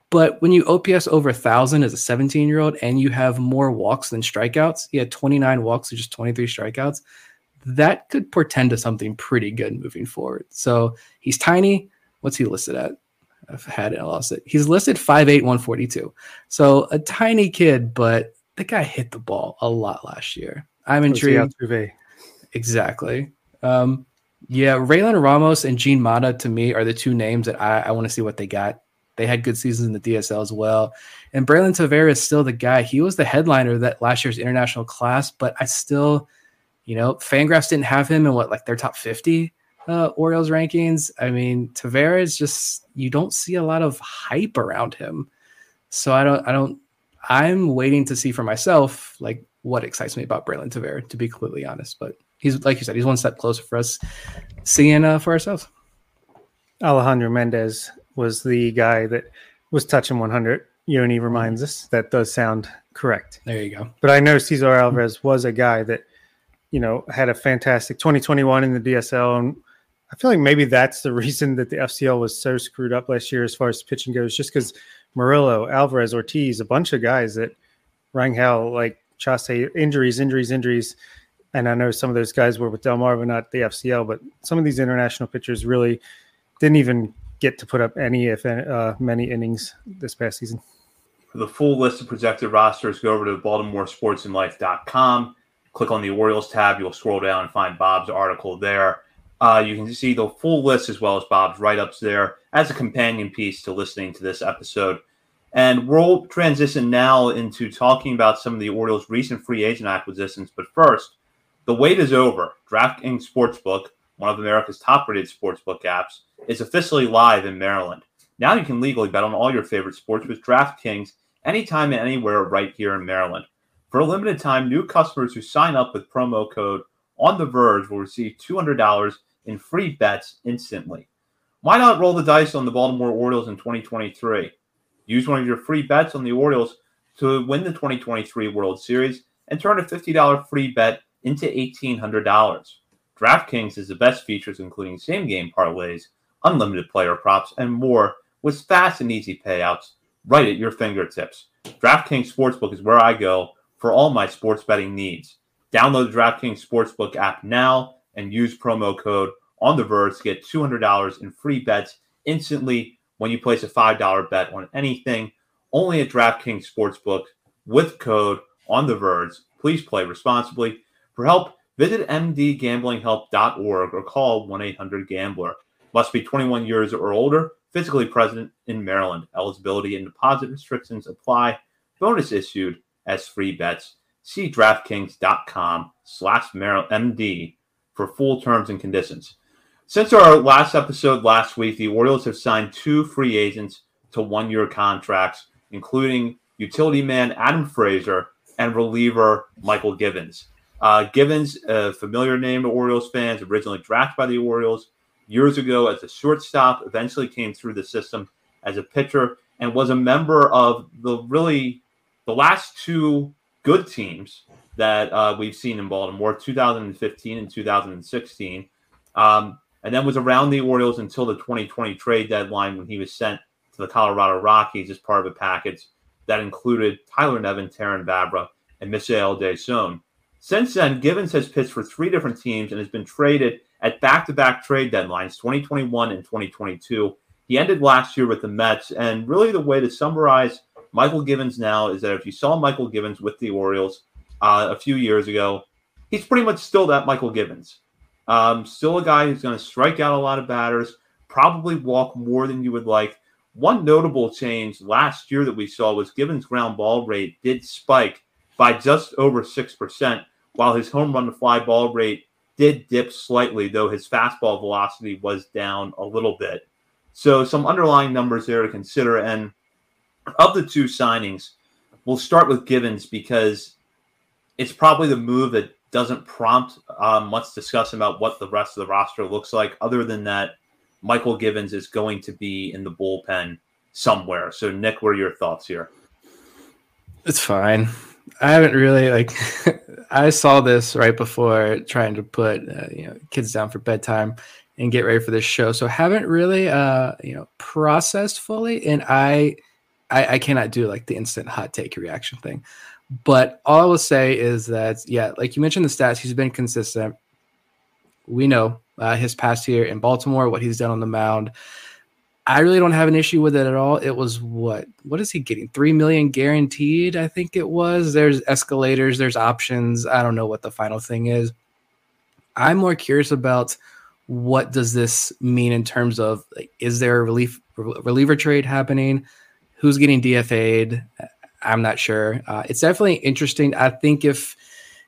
But when you O P S over one thousand as a seventeen-year-old and you have more walks than strikeouts, he had twenty-nine walks, which is twenty-three strikeouts, that could portend to something pretty good moving forward. So he's tiny. What's he listed at? I've had it. I lost it. He's listed five eight, one forty-two. So a tiny kid, but the guy hit the ball a lot last year. I'm intrigued. Exactly. Um, yeah. Raylon Ramos and Gene Mata to me are the two names that I, I want to see what they got. They had good seasons in the D S L as well. And Braylon Tavera is still the guy. He was the headliner of that last year's international class, but I still, you know, Fangraphs didn't have him in what, like their top fifty. Uh, Orioles rankings. I mean, Tavera is just, you don't see a lot of hype around him. So I don't, I don't, I'm waiting to see for myself, like what excites me about Braylon Tavera, to be completely honest, but he's, like you said, he's one step closer for us seeing uh, for ourselves. Alejandro Mendez was the guy that was touching one hundred. Yoni reminds us that does sound correct. There you go. But I know Cesar Alvarez was a guy that, you know, had a fantastic twenty twenty-one in the D S L, and I feel like maybe that's the reason that the F C L was so screwed up last year as far as pitching goes, just because Murillo, Alvarez, Ortiz, a bunch of guys that rang hell, like Chase, injuries, injuries, injuries. And I know some of those guys were with Delmarva, not the F C L, but some of these international pitchers really didn't even get to put up any, if uh, many innings this past season. For the full list of projected rosters, go over to baltimore sports and life dot com. Click on the Orioles tab. You'll scroll down and find Bob's article there. Uh, you can see the full list as well as Bob's write-ups there as a companion piece to listening to this episode. And we'll transition now into talking about some of the Orioles' recent free agent acquisitions. But first, the wait is over. DraftKings Sportsbook, one of America's top-rated sportsbook apps, is officially live in Maryland. Now you can legally bet on all your favorite sports with DraftKings anytime and anywhere right here in Maryland. For a limited time, new customers who sign up with promo code On The Verge will receive two hundred dollars in free bets instantly. Why not roll the dice on the Baltimore Orioles in twenty twenty-three? Use one of your free bets on the Orioles to win the twenty twenty-three World Series and turn a fifty dollars free bet into eighteen hundred dollars. DraftKings has the best features, including same-game parlays, unlimited player props, and more, with fast and easy payouts right at your fingertips. DraftKings Sportsbook is where I go for all my sports betting needs. Download the DraftKings Sportsbook app now and use promo code On The Verge to get two hundred dollars in free bets instantly when you place a five dollar bet on anything. Only at DraftKings Sportsbook with code On The Verge. Please play responsibly. For help, visit m d gambling help dot org or call one eight hundred gambler. Must be twenty-one years or older, physically present in Maryland. Eligibility and deposit restrictions apply. Bonus issued as free bets. See DraftKings dot com slash M D for full terms and conditions. Since our last episode last week, the Orioles have signed two free agents to one-year contracts, including utility man Adam Frazier and reliever Michael Givens. Uh, Givens, a familiar name to Orioles fans, originally drafted by the Orioles years ago as a shortstop, eventually came through the system as a pitcher and was a member of the really the last two good teams that uh, we've seen in Baltimore, two thousand fifteen and two thousand sixteen, um, and then was around the Orioles until the twenty twenty trade deadline when he was sent to the Colorado Rockies as part of a package that included Tyler Nevin, Taryn Vavra, and Misael De León. Since then, Givens has pitched for three different teams and has been traded at back-to-back trade deadlines, twenty twenty-one and twenty twenty-two. He ended last year with the Mets, and really the way to summarize Michael Givens now is that if you saw Michael Givens with the Orioles uh, a few years ago, he's pretty much still that Michael Givens. Um, still a guy who's going to strike out a lot of batters, probably walk more than you would like. One notable change last year that we saw was Givens' ground ball rate did spike by just over six percent, while his home run to fly ball rate did dip slightly, though his fastball velocity was down a little bit. So some underlying numbers there to consider. And of the two signings, we'll start with Givens because it's probably the move that doesn't prompt uh, much discussion about what the rest of the roster looks like, other than that Michael Givens is going to be in the bullpen somewhere. So, Nick, what are your thoughts here? It's fine. I haven't really, like, I saw this right before trying to put, uh, you know, kids down for bedtime and get ready for this show. So haven't really, uh, you know, processed fully. And I, I, I cannot do like the instant hot take reaction thing. But all I will say is that, yeah, like you mentioned the stats, he's been consistent. We know uh, his past here in Baltimore, what he's done on the mound. I really don't have an issue with it at all. It was what? What is he getting? Three million guaranteed, I think it was. There's escalators, there's options. I don't know what the final thing is. I'm more curious about what does this mean in terms of, like, is there a relief reliever trade happening? Who's getting D F A'd? I'm not sure. Uh, it's definitely interesting. I think if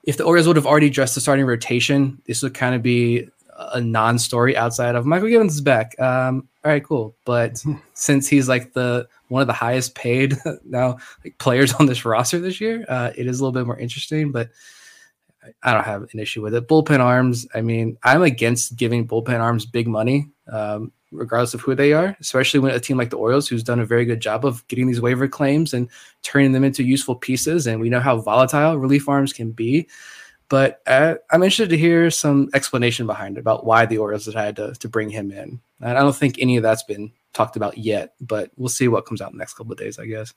if the Orioles would have already addressed the starting rotation, this would kind of be a non-story outside of Michael Givens is back. Um, all right, cool. But since he's like the one of the highest paid now like players on this roster this year, uh, it is a little bit more interesting. But I don't have an issue with it. Bullpen arms. I mean, I'm against giving bullpen arms big money, um, regardless of who they are, especially when a team like the Orioles, who's done a very good job of getting these waiver claims and turning them into useful pieces. And we know how volatile relief arms can be. But uh, I'm interested to hear some explanation behind it about why the Orioles decided to, to bring him in. And I don't think any of that's been talked about yet, but we'll see what comes out in the next couple of days, I guess.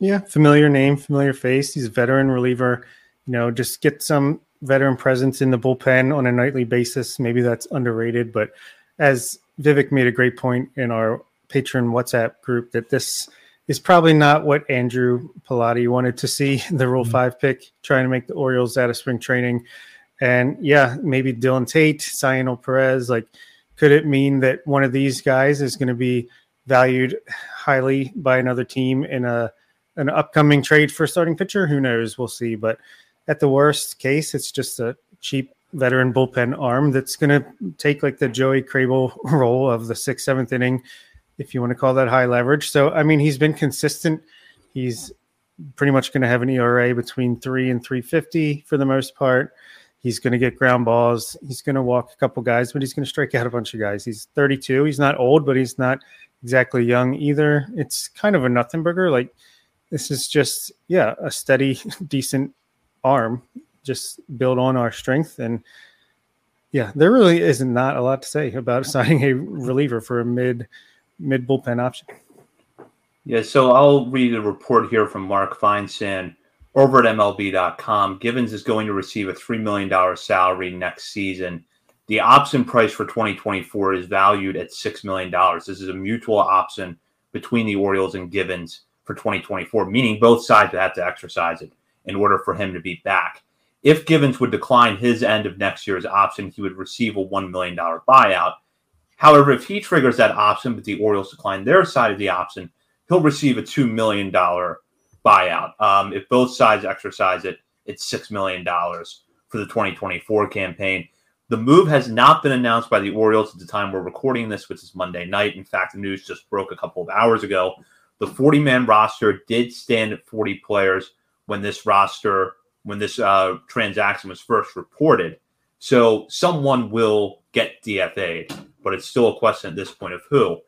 Yeah, familiar name, familiar face. He's a veteran reliever. You know, just get some veteran presence in the bullpen on a nightly basis. Maybe that's underrated. But as Vivek made a great point in our Patreon WhatsApp group, that this is probably not what Andrew Pilati wanted to see, the Rule mm-hmm. five pick, trying to make the Orioles out of spring training. And, yeah, maybe Dylan Tate, Cyanel Perez, like, could it mean that one of these guys is going to be valued highly by another team in a an upcoming trade for a starting pitcher? Who knows? We'll see. But at the worst case, it's just a cheap veteran bullpen arm that's going to take, like, the Joey Crable role of the sixth, seventh inning, if you want to call that high leverage. So, I mean, he's been consistent. He's pretty much going to have an E R A between three and three fifty for the most part. He's going to get ground balls. He's going to walk a couple guys, but he's going to strike out a bunch of guys. He's thirty-two. He's not old, but he's not exactly young either. It's kind of a nothing burger. Like, this is just, yeah, a steady, decent arm. Just build on our strength. And, yeah, there really is not a lot to say about signing a reliever for a mid, mid bullpen option. Yeah, so I'll read a report here from Mark Feinstein over at M L B dot com. Givens is going to receive a three million dollars salary next season. The option price for twenty twenty-four is valued at six million dollars. This is a mutual option between the Orioles and Givens for twenty twenty-four, meaning both sides would have to exercise it in order for him to be back. If Givens would decline his end of next year's option, he would receive a one million dollars buyout. However, if he triggers that option, but the Orioles decline their side of the option, he'll receive a two million dollars buyout. Um, if both sides exercise it, it's six million dollars for the twenty twenty-four campaign. The move has not been announced by the Orioles at the time we're recording this, which is Monday night. In fact, the news just broke a couple of hours ago. The forty-man roster did stand at forty players when this roster, when this uh, transaction was first reported. So someone will get D F A'd, but it's still a question at this point of who.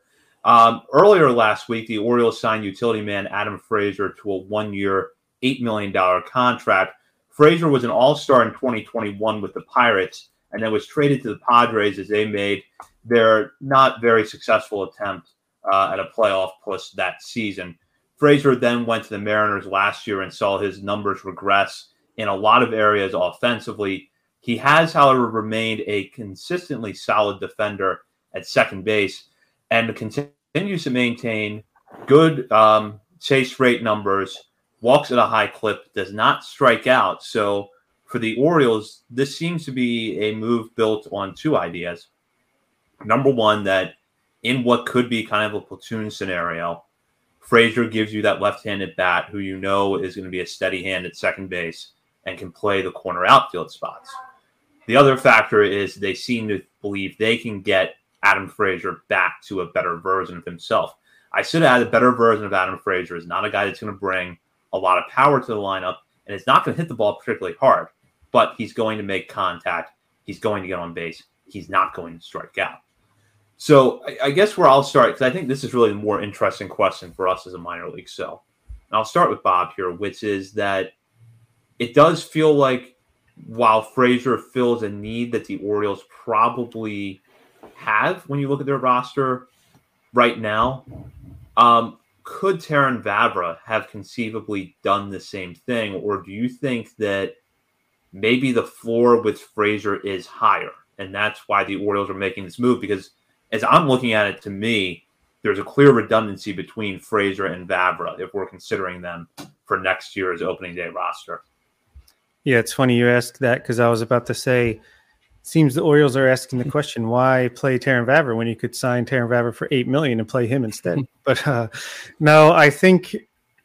Um, earlier last week, the Orioles signed utility man Adam Frazier to a one-year, eight million dollars contract. Frazier was an all-star in twenty twenty-one with the Pirates and then was traded to the Padres as they made their not very successful attempt uh, at a playoff push that season. Frazier then went to the Mariners last year and saw his numbers regress in a lot of areas offensively. He has, however, remained a consistently solid defender at second base and continues to maintain good um, chase rate numbers, walks at a high clip, does not strike out. So for the Orioles, this seems to be a move built on two ideas. Number one, that in what could be kind of a platoon scenario, Frazier gives you that left-handed bat who you know is going to be a steady hand at second base and can play the corner outfield spots. The other factor is they seem to believe they can get Adam Frazier back to a better version of himself. I should add, a better version of Adam Frazier is not a guy that's going to bring a lot of power to the lineup, and it's not going to hit the ball particularly hard, but he's going to make contact. He's going to get on base. He's not going to strike out. So I, I guess where I'll start, because I think this is really the more interesting question for us as a minor league cell. And I'll start with Bob here, which is that it does feel like while Frazier fills a need that the Orioles probably have when you look at their roster right now, um, could Taron Vavra have conceivably done the same thing? Or do you think that maybe the floor with Frazier is higher and that's why the Orioles are making this move? Because as I'm looking at it, to me, there's a clear redundancy between Frazier and Vavra if we're considering them for next year's opening day roster. Yeah, it's funny you ask that because I was about to say, seems the Orioles are asking the question, why play Taron Vavra when you could sign Taron Vavra for eight million dollars and play him instead? But uh, no, I think,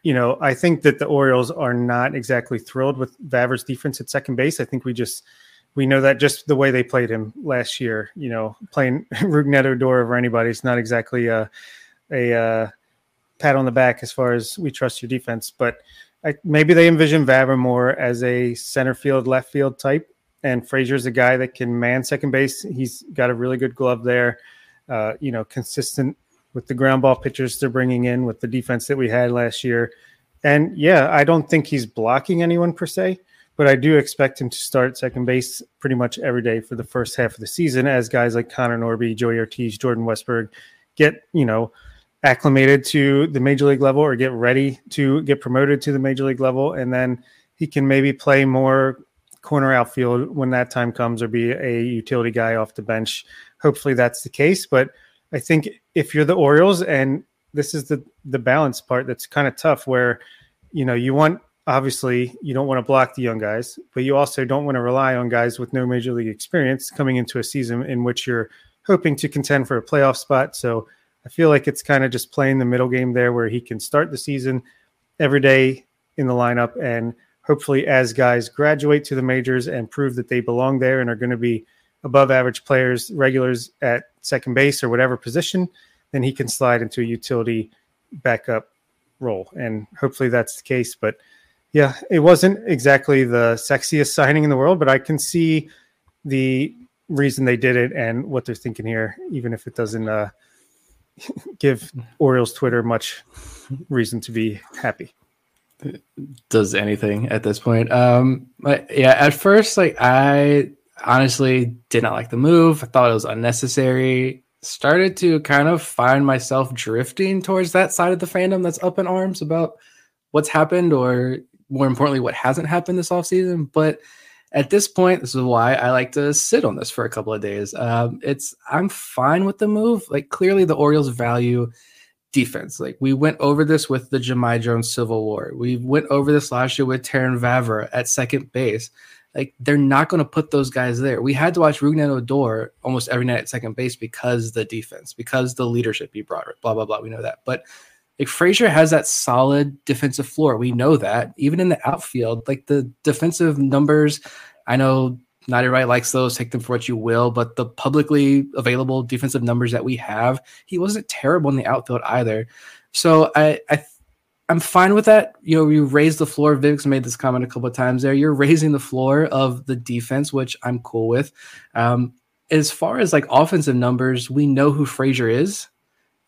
you know, I think that the Orioles are not exactly thrilled with Vavra's defense at second base. I think we just, we know that just the way they played him last year, you know, playing Rougned Odor over anybody is not exactly a, a uh, pat on the back as far as we trust your defense. But I, maybe they envision Vavra more as a center field, left field type. And Frazier's a guy that can man second base. He's got a really good glove there, uh, you know, consistent with the ground ball pitchers they're bringing in with the defense that we had last year. And, yeah, I don't think he's blocking anyone per se, but I do expect him to start second base pretty much every day for the first half of the season as guys like Connor Norby, Joey Ortiz, Jordan Westberg get, you know, acclimated to the major league level or get ready to get promoted to the major league level. And then he can maybe play more corner outfield when that time comes or be a utility guy off the bench. Hopefully that's the case. But I think if you're the Orioles, and this is the, the balance part that's kind of tough where, you know, you want, obviously you don't want to block the young guys, but you also don't want to rely on guys with no major league experience coming into a season in which you're hoping to contend for a playoff spot. So I feel like it's kind of just playing the middle game there where he can start the season every day in the lineup and hopefully as guys graduate to the majors and prove that they belong there and are going to be above average players, regulars at second base or whatever position, then he can slide into a utility backup role. And hopefully that's the case. But Yeah, it wasn't exactly the sexiest signing in the world, but I can see the reason they did it and what they're thinking here, even if it doesn't uh, give Orioles Twitter much reason to be happy. It does anything at this point. Um, but yeah, at first, like I honestly did not like the move. I thought it was unnecessary. Started to kind of find myself drifting towards that side of the fandom that's up in arms about what's happened, or more importantly, what hasn't happened this offseason. But at this point, this is why I like to sit on this for a couple of days. Um, it's I'm fine with the move. Like, clearly the Orioles value defense. Like, we went over this with the Jemai Jones Civil War. We went over this last year with Taron Vavra at second base. Like, they're not going to put those guys there. We had to watch Rougned Odor almost every night at second base because of the defense, because the leadership he brought, blah, blah, blah. We know that. But like, Frazier has that solid defensive floor. We know that. Even in the outfield, like the defensive numbers, I know not everybody likes those. Take them for what you will. But the publicly available defensive numbers that we have, he wasn't terrible in the outfield either. So I, I I'm fine with that. You know, you raise the floor. Vivek's made this comment a couple of times there. You're raising the floor of the defense, which I'm cool with. Um, as far as like offensive numbers, we know who Frazier is.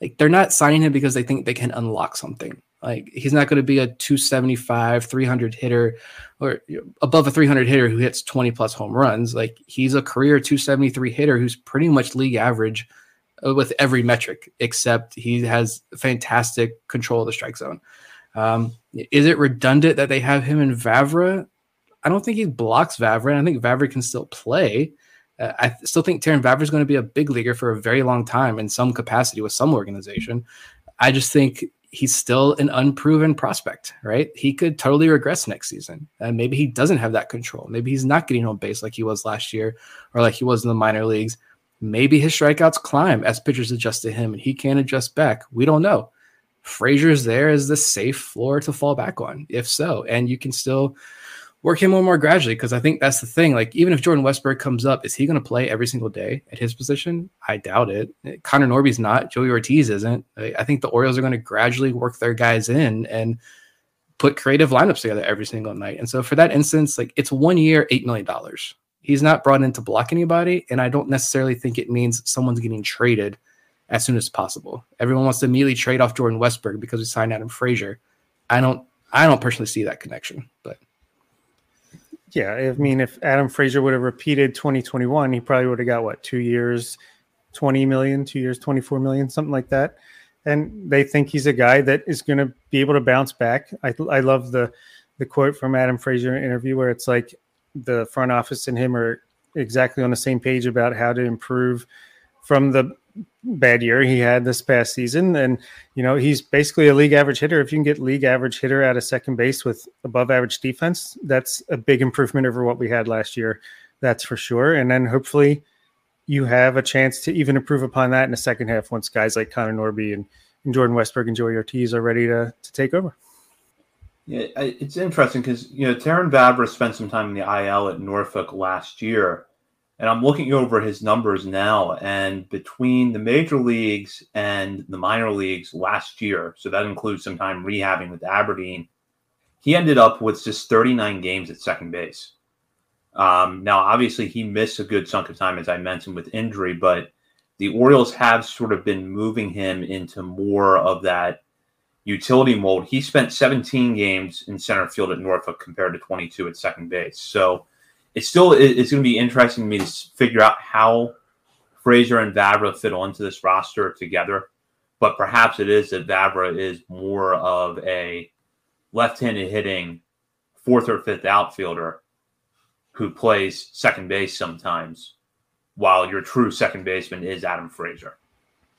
Like, they're not signing him because they think they can unlock something. Like, he's not going to be a two seventy-five, three hundred hitter, or above a three hundred hitter who hits twenty plus home runs. Like, he's a career two seventy-three hitter who's pretty much league average with every metric, except he has fantastic control of the strike zone. Um, is it redundant that they have him in Vavra? I don't think he blocks Vavra, and I think Vavra can still play. Uh, I still think Taron Vavra is going to be a big leaguer for a very long time in some capacity with some organization. I just think he's still an unproven prospect, right? He could totally regress next season, and maybe he doesn't have that control. Maybe he's not getting on base like he was last year, or like he was in the minor leagues. Maybe his strikeouts climb as pitchers adjust to him, and he can't adjust back. We don't know. Frazier's there as the safe floor to fall back on, if so, and you can still work him on more gradually, because I think that's the thing. Like, even if Jordan Westberg comes up, is he going to play every single day at his position? I doubt it. Connor Norby's not. Joey Ortiz isn't. I think the Orioles are going to gradually work their guys in and put creative lineups together every single night. And so for that instance, like, it's one year, eight million dollars. He's not brought in to block anybody, and I don't necessarily think it means someone's getting traded as soon as possible. Everyone wants to immediately trade off Jordan Westberg because we signed Adam Frazier. I don't, I don't personally see that connection, but. Yeah, I mean, if Adam Frazier would have repeated twenty twenty-one, he probably would have got, what, two years, twenty million, two years, twenty-four million, something like that. And they think he's a guy that is going to be able to bounce back. I I love the the quote from Adam Frazier in an interview where it's like the front office and him are exactly on the same page about how to improve from the bad year he had this past season. And, you know, he's basically a league average hitter. If you can get league average hitter out of second base with above average defense, that's a big improvement over what we had last year. That's for sure. And then hopefully you have a chance to even improve upon that in the second half once guys like Connor Norby and, and Jordan Westberg and Joey Ortiz are ready to, to take over. Yeah, it's interesting because, you know, Taron Vavra spent some time in the I L at Norfolk last year. And I'm looking over his numbers now, and between the major leagues and the minor leagues last year, so that includes some time rehabbing with Aberdeen, he ended up with just thirty-nine games at second base. Um, now, obviously, he missed a good chunk of time, as I mentioned, with injury, but the Orioles have sort of been moving him into more of that utility mold. He spent seventeen games in center field at Norfolk compared to twenty-two at second base. So It's still it's going to be interesting to me to figure out how Frazier and Vavra fit onto this roster together. But perhaps it is that Vavra is more of a left-handed hitting fourth or fifth outfielder who plays second base sometimes, while your true second baseman is Adam Frazier.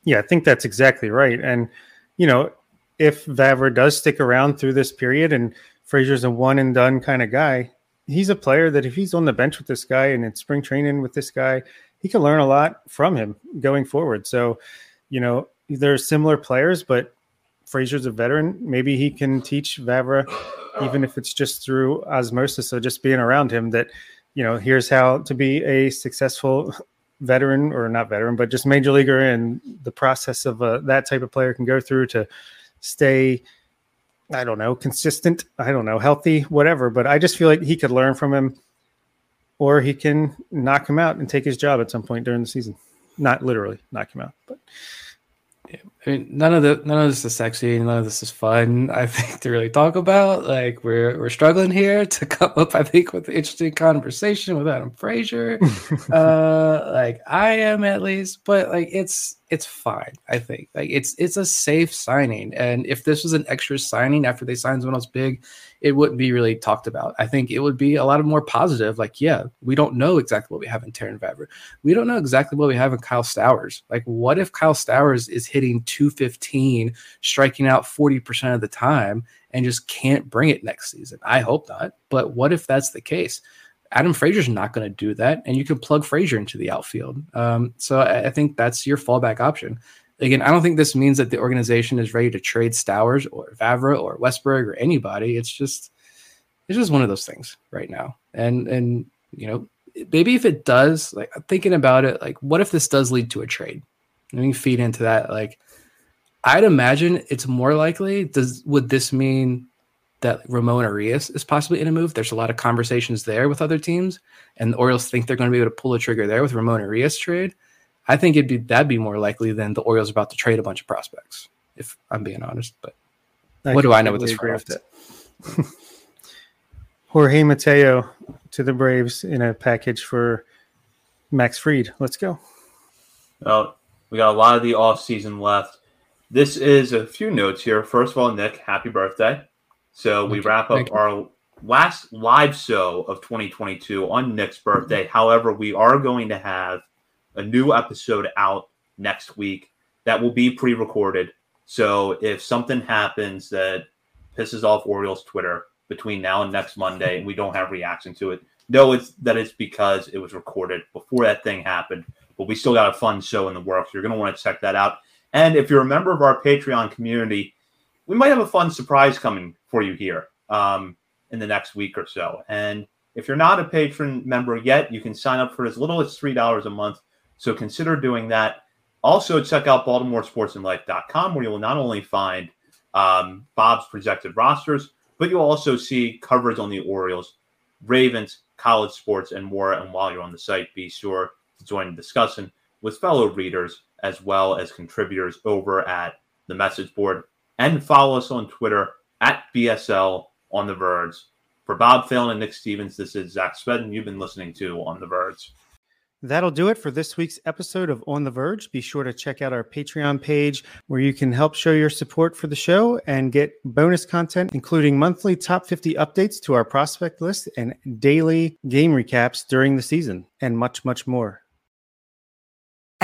Yeah, I think that's exactly right. And, you know, if Vavra does stick around through this period and Frazier's a one-and-done kind of guy, he's a player that if he's on the bench with this guy and in spring training with this guy, he can learn a lot from him going forward. So, you know, they're similar players, but Frazier's a veteran. Maybe he can teach Vavra, even if it's just through osmosis. So just being around him that, you know, here's how to be a successful veteran, or not veteran, but just major leaguer, and the process of uh, that type of player can go through to stay I don't know, consistent, I don't know, healthy, whatever. But I just feel like he could learn from him, or he can knock him out and take his job at some point during the season. Not literally knock him out, but yeah, I mean, none of the none of this is sexy, none of this is fun, I think, to really talk about. Like we're we're struggling here to come up, I think, with an interesting conversation with Adam Frazier. uh, like I am at least, but like it's it's fine, I think. Like it's it's a safe signing. And if this was an extra signing after they signed someone else big, it wouldn't be really talked about. I think it would be a lot of more positive. Like, yeah, we don't know exactly what we have in Taryn Vavra. We don't know exactly what we have in Kyle Stowers. Like, what if Kyle Stowers is hitting two fifteen, striking out forty percent of the time, and just can't bring it next season? I hope not. But what if that's the case? Adam Frazier's not going to do that, and you can plug Frazier into the outfield. Um, so I, I think that's your fallback option. Again, I don't think this means that the organization is ready to trade Stowers or Vavra or Westberg or anybody. It's just, it's just one of those things right now. And, and, you know, maybe if it does, like I'm thinking about it, like what if this does lead to a trade? Let me feed into that. Like I'd imagine it's more likely. Does, would this mean that Ramon Arias is possibly in a move? There's a lot of conversations there with other teams, and the Orioles think they're going to be able to pull the trigger there with Ramon Arias trade. I think it'd be that'd be more likely than the Orioles about to trade a bunch of prospects, if I'm being honest. But I what do I know with this front office? Jorge Mateo to the Braves in a package for Max Fried. Let's go. Well, we got a lot of the offseason left. This is a few notes here. First of all, Nick, happy birthday. So we wrap up our last live show of twenty twenty-two on Nick's birthday. However, we are going to have a new episode out next week that will be pre-recorded. So if something happens that pisses off Orioles Twitter between now and next Monday, and we don't have reaction to it, no, it's that it's because it was recorded before that thing happened, but we still got a fun show in the works. You're going to want to check that out. And if you're a member of our Patreon community, we might have a fun surprise coming for you here um, in the next week or so. And if you're not a patron member yet, you can sign up for as little as three dollars a month. So consider doing that. Also, check out Baltimore Sports and Life dot com, where you will not only find um, Bob's projected rosters, but you'll also see coverage on the Orioles, Ravens, college sports, and more. And while you're on the site, be sure to join the discussion with fellow readers as well as contributors over at the message board. And follow us on Twitter at B S L On The Verge. For Bob Phelan and Nick Stevens, this is Zach Spedden. You've been listening to On The Verge. That'll do it for this week's episode of On The Verge. Be sure to check out our Patreon page, where you can help show your support for the show and get bonus content, including monthly top fifty updates to our prospect list and daily game recaps during the season, and much, much more.